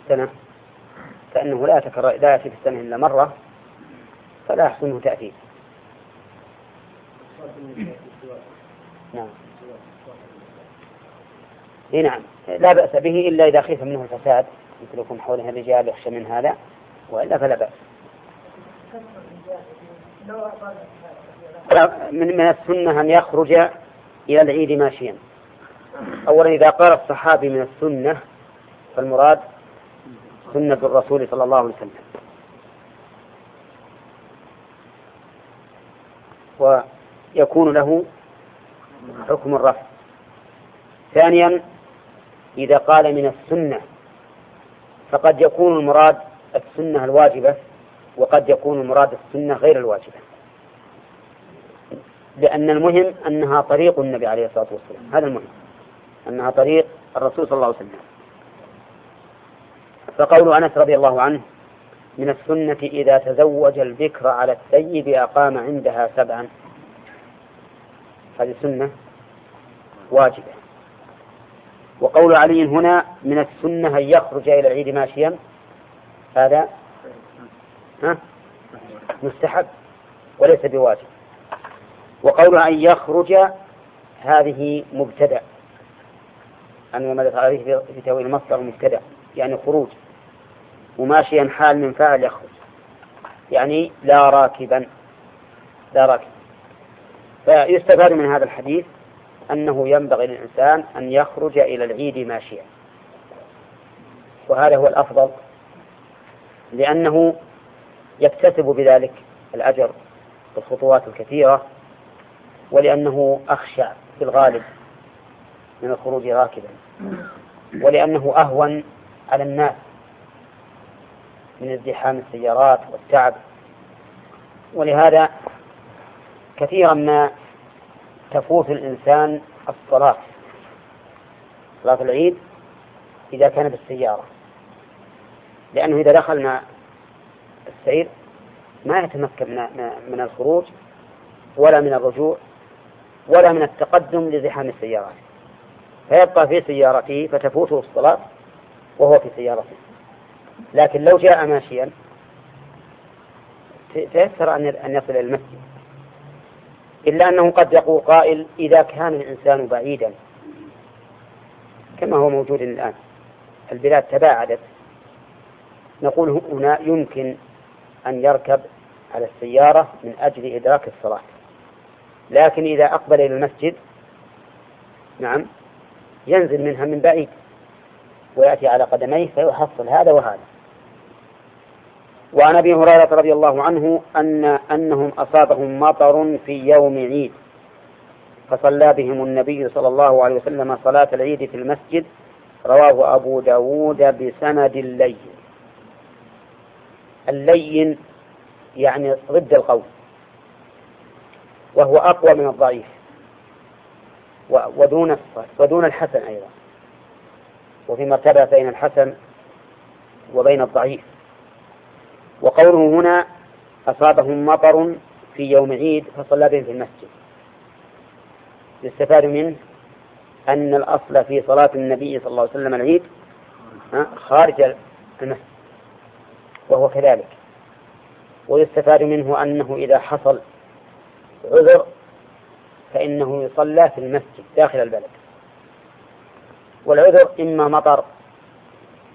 السنة فإنه لا يأتي في السنة إلا مرة، فلا يحسنه تأثير. نعم، نعم، لا بأس به إلا إذا خيف منه الفساد، يتركون حولها الرجال يخشى من هذا، وإلا فلا بأس. من السنة أن يخرج إلى العيد ماشيا. أولا إذا قال الصحابي من السنة، فالمراد سنة الرسول صلى الله عليه وسلم. ويكون له حكم الرفع. ثانيا إذا قال من السنة، فقد يكون المراد السنة الواجبة، وقد يكون المراد السنة غير الواجبة، لأن المهم أنها طريق النبي عليه الصلاة والسلام، هذا المهم، أنها طريق الرسول صلى الله عليه وسلم. فقول أنس رضي الله عنه: من السنة إذا تزوج البكر على الثيب أقام عندها 7. هذه سنة واجبة. وقول علي هنا من السنة أن يخرج إلى العيد ماشيا، هذا مستحب وليس بواجب. وقول أن يخرج هذه مبتدأ، أن مدت عليه في تأويل مصدر مبتدأ يعني خروج، وماشيا حال من فاعل يخرج يعني لا راكبا. فيستفاد من هذا الحديث أنه ينبغي للإنسان أن يخرج إلى العيد ماشيا، وهذا هو الأفضل، لأنه يكتسب بذلك الأجر بالخطوات الكثيرة، ولأنه أخشى في الغالب من الخروج راكبا، ولأنه أهون على الناس من ازدحام السيارات والتعب. ولهذا كثيرا ما تفوت الإنسان صلاة العيد إذا كان بالسيارة، لأنه إذا دخلنا السير ما يتمكن من الخروج ولا من الرجوع ولا من التقدم لزحام السيارات، فيبقى في سيارته فتفوته الصلاة وهو في سيارته. لكن لو جاء ماشيا تيسر أن يصل إلى المسجد، إلا أنه قد يقول قائل إذا كان الإنسان بعيدا كما هو موجود الآن، البلاد تباعدت، نقول هنا يمكن أن يركب على السيارة من أجل إدراك الصلاة. لكن إذا أقبل إلى المسجد ينزل منها من بعيد ويأتي على قدميه فيحصل هذا وهذا. وعن أبي هريرة رضي الله عنه أنهم أصابهم مطر في يوم عيد، فصلى بهم النبي صلى الله عليه وسلم صلاة العيد في المسجد، رواه أبو داود بسند لين. اللين يعني ضد القول، وهو أقوى من الضعيف ودون الحسن أيضا، وفي مرتبة بين الحسن وبين الضعيف. وقوله هنا أصابهم مطر في يوم عيد فصلى بهم في المسجد، يستفاد منه أن الأصل في صلاة النبي صلى الله عليه وسلم العيد خارج المسجد، وهو كذلك. ويستفاد منه أنه إذا حصل عذر فإنه يصلى في المسجد داخل البلد، والعذر إما مطر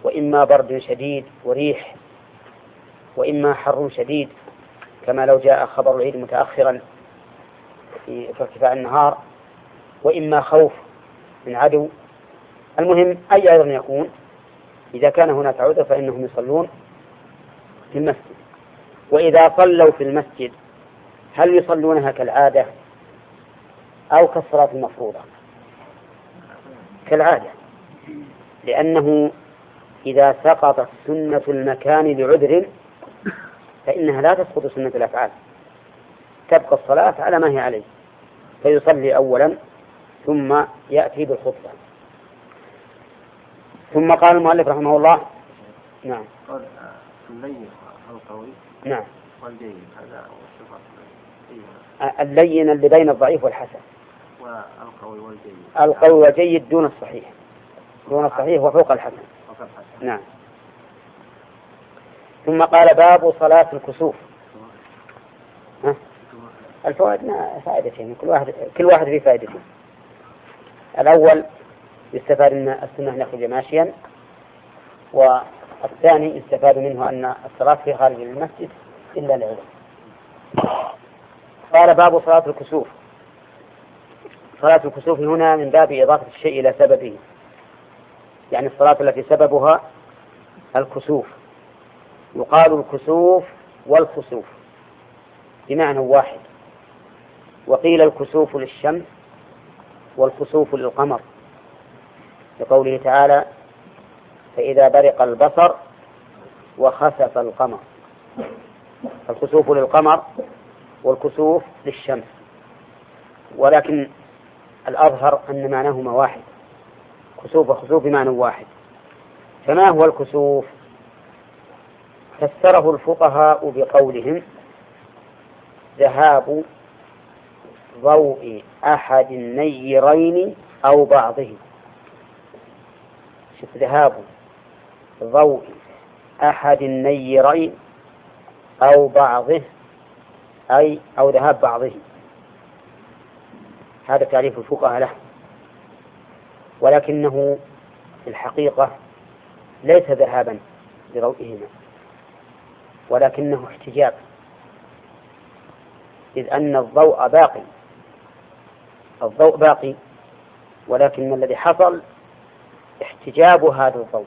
وإما برد شديد وريح وإما حر شديد، كما لو جاء خبر العيد متأخرا في ارتفاع النهار، وإما خوف من عدو. المهم أي عذر يكون، إذا كان هناك عذر فإنهم يصلون في المسجد. وإذا صلوا في المسجد هل يصلونها كالعادة أو كالصلاة المفروضة؟ كالعادة، لأنه إذا سقطت سنة المكان لعذر فإنها لا تسقط سنة الأفعال، تبقى الصلاة على ما هي عليه، فيصلي أولا ثم يأتي بالخطبة. ثم قال المؤلف رحمه الله قال اللين القوي والجيد، هذا والصفات اللين اللي بين الضعيف والحسن، والقوي والجيد دون الصحيح وفوق الحسن. ثم قال باب صلاة الكسوف. الفوائد فائدتين، كل واحد في فائدته. الأول يستفاد أن السنة أن يخرج ماشيا، والثاني يستفاد منه أن الصلاة في خارج المسجد إلا العذر. قال باب صلاة الكسوف. صلاة الكسوف هنا من باب إضافة الشيء إلى سببه، يعني الصلاة التي سببها الكسوف. يقال الكسوف والخسوف بمعنى واحد، وقيل الكسوف للشمس والخسوف للقمر، لقوله تعالى فإذا برق البصر وخسف القمر. الخسوف للقمر والكسوف للشمس، ولكن الأظهر أن معناهما واحد، كسوف وخسوف بمعنى واحد. فما هو الكسوف؟ فسره الفقهاء بقولهم: ذهاب ضوء أحد النيرين أو بعضه. ذهاب ضوء أحد النيرين أو بعضه، أي أو ذهاب بعضه، هذا تعريف الفقهاء له. ولكنه في الحقيقة ليس ذهابا لضوئهما، ولكنه احتجاب، إذ أن الضوء باقي، ولكن الذي حصل احتجاب هذا الضوء.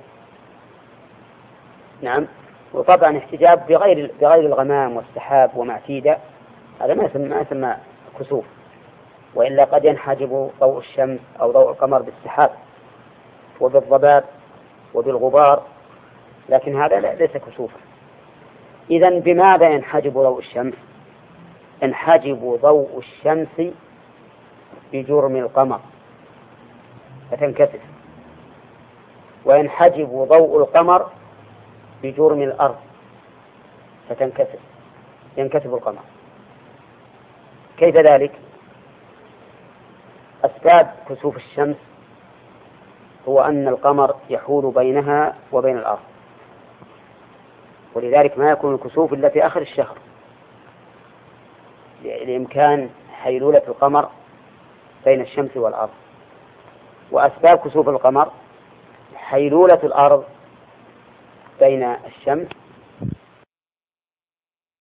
نعم، وطبعا احتجاب بغير الغمام والسحاب وما اعتيد، هذا ما يسمى كسوف، وإلا قد ينحجب ضوء الشمس أو ضوء القمر بالسحاب وبالضباب وبالغبار، لكن هذا ليس كسوفا. إذن بماذا ينحجب ضوء الشمس؟ ينحجب ضوء الشمس بجرم القمر فتنكسف، وينحجب ضوء القمر بجرم الأرض فتنكسف، ينكسف القمر. كيف ذلك؟ أسباب كسوف الشمس هو أن القمر يحول بينها وبين الأرض، ولذلك ما يكون الكسوف إلا في آخر الشهر، لإمكان حيلولة القمر بين الشمس والأرض. وأسباب كسوف القمر حيلولة الأرض بين الشمس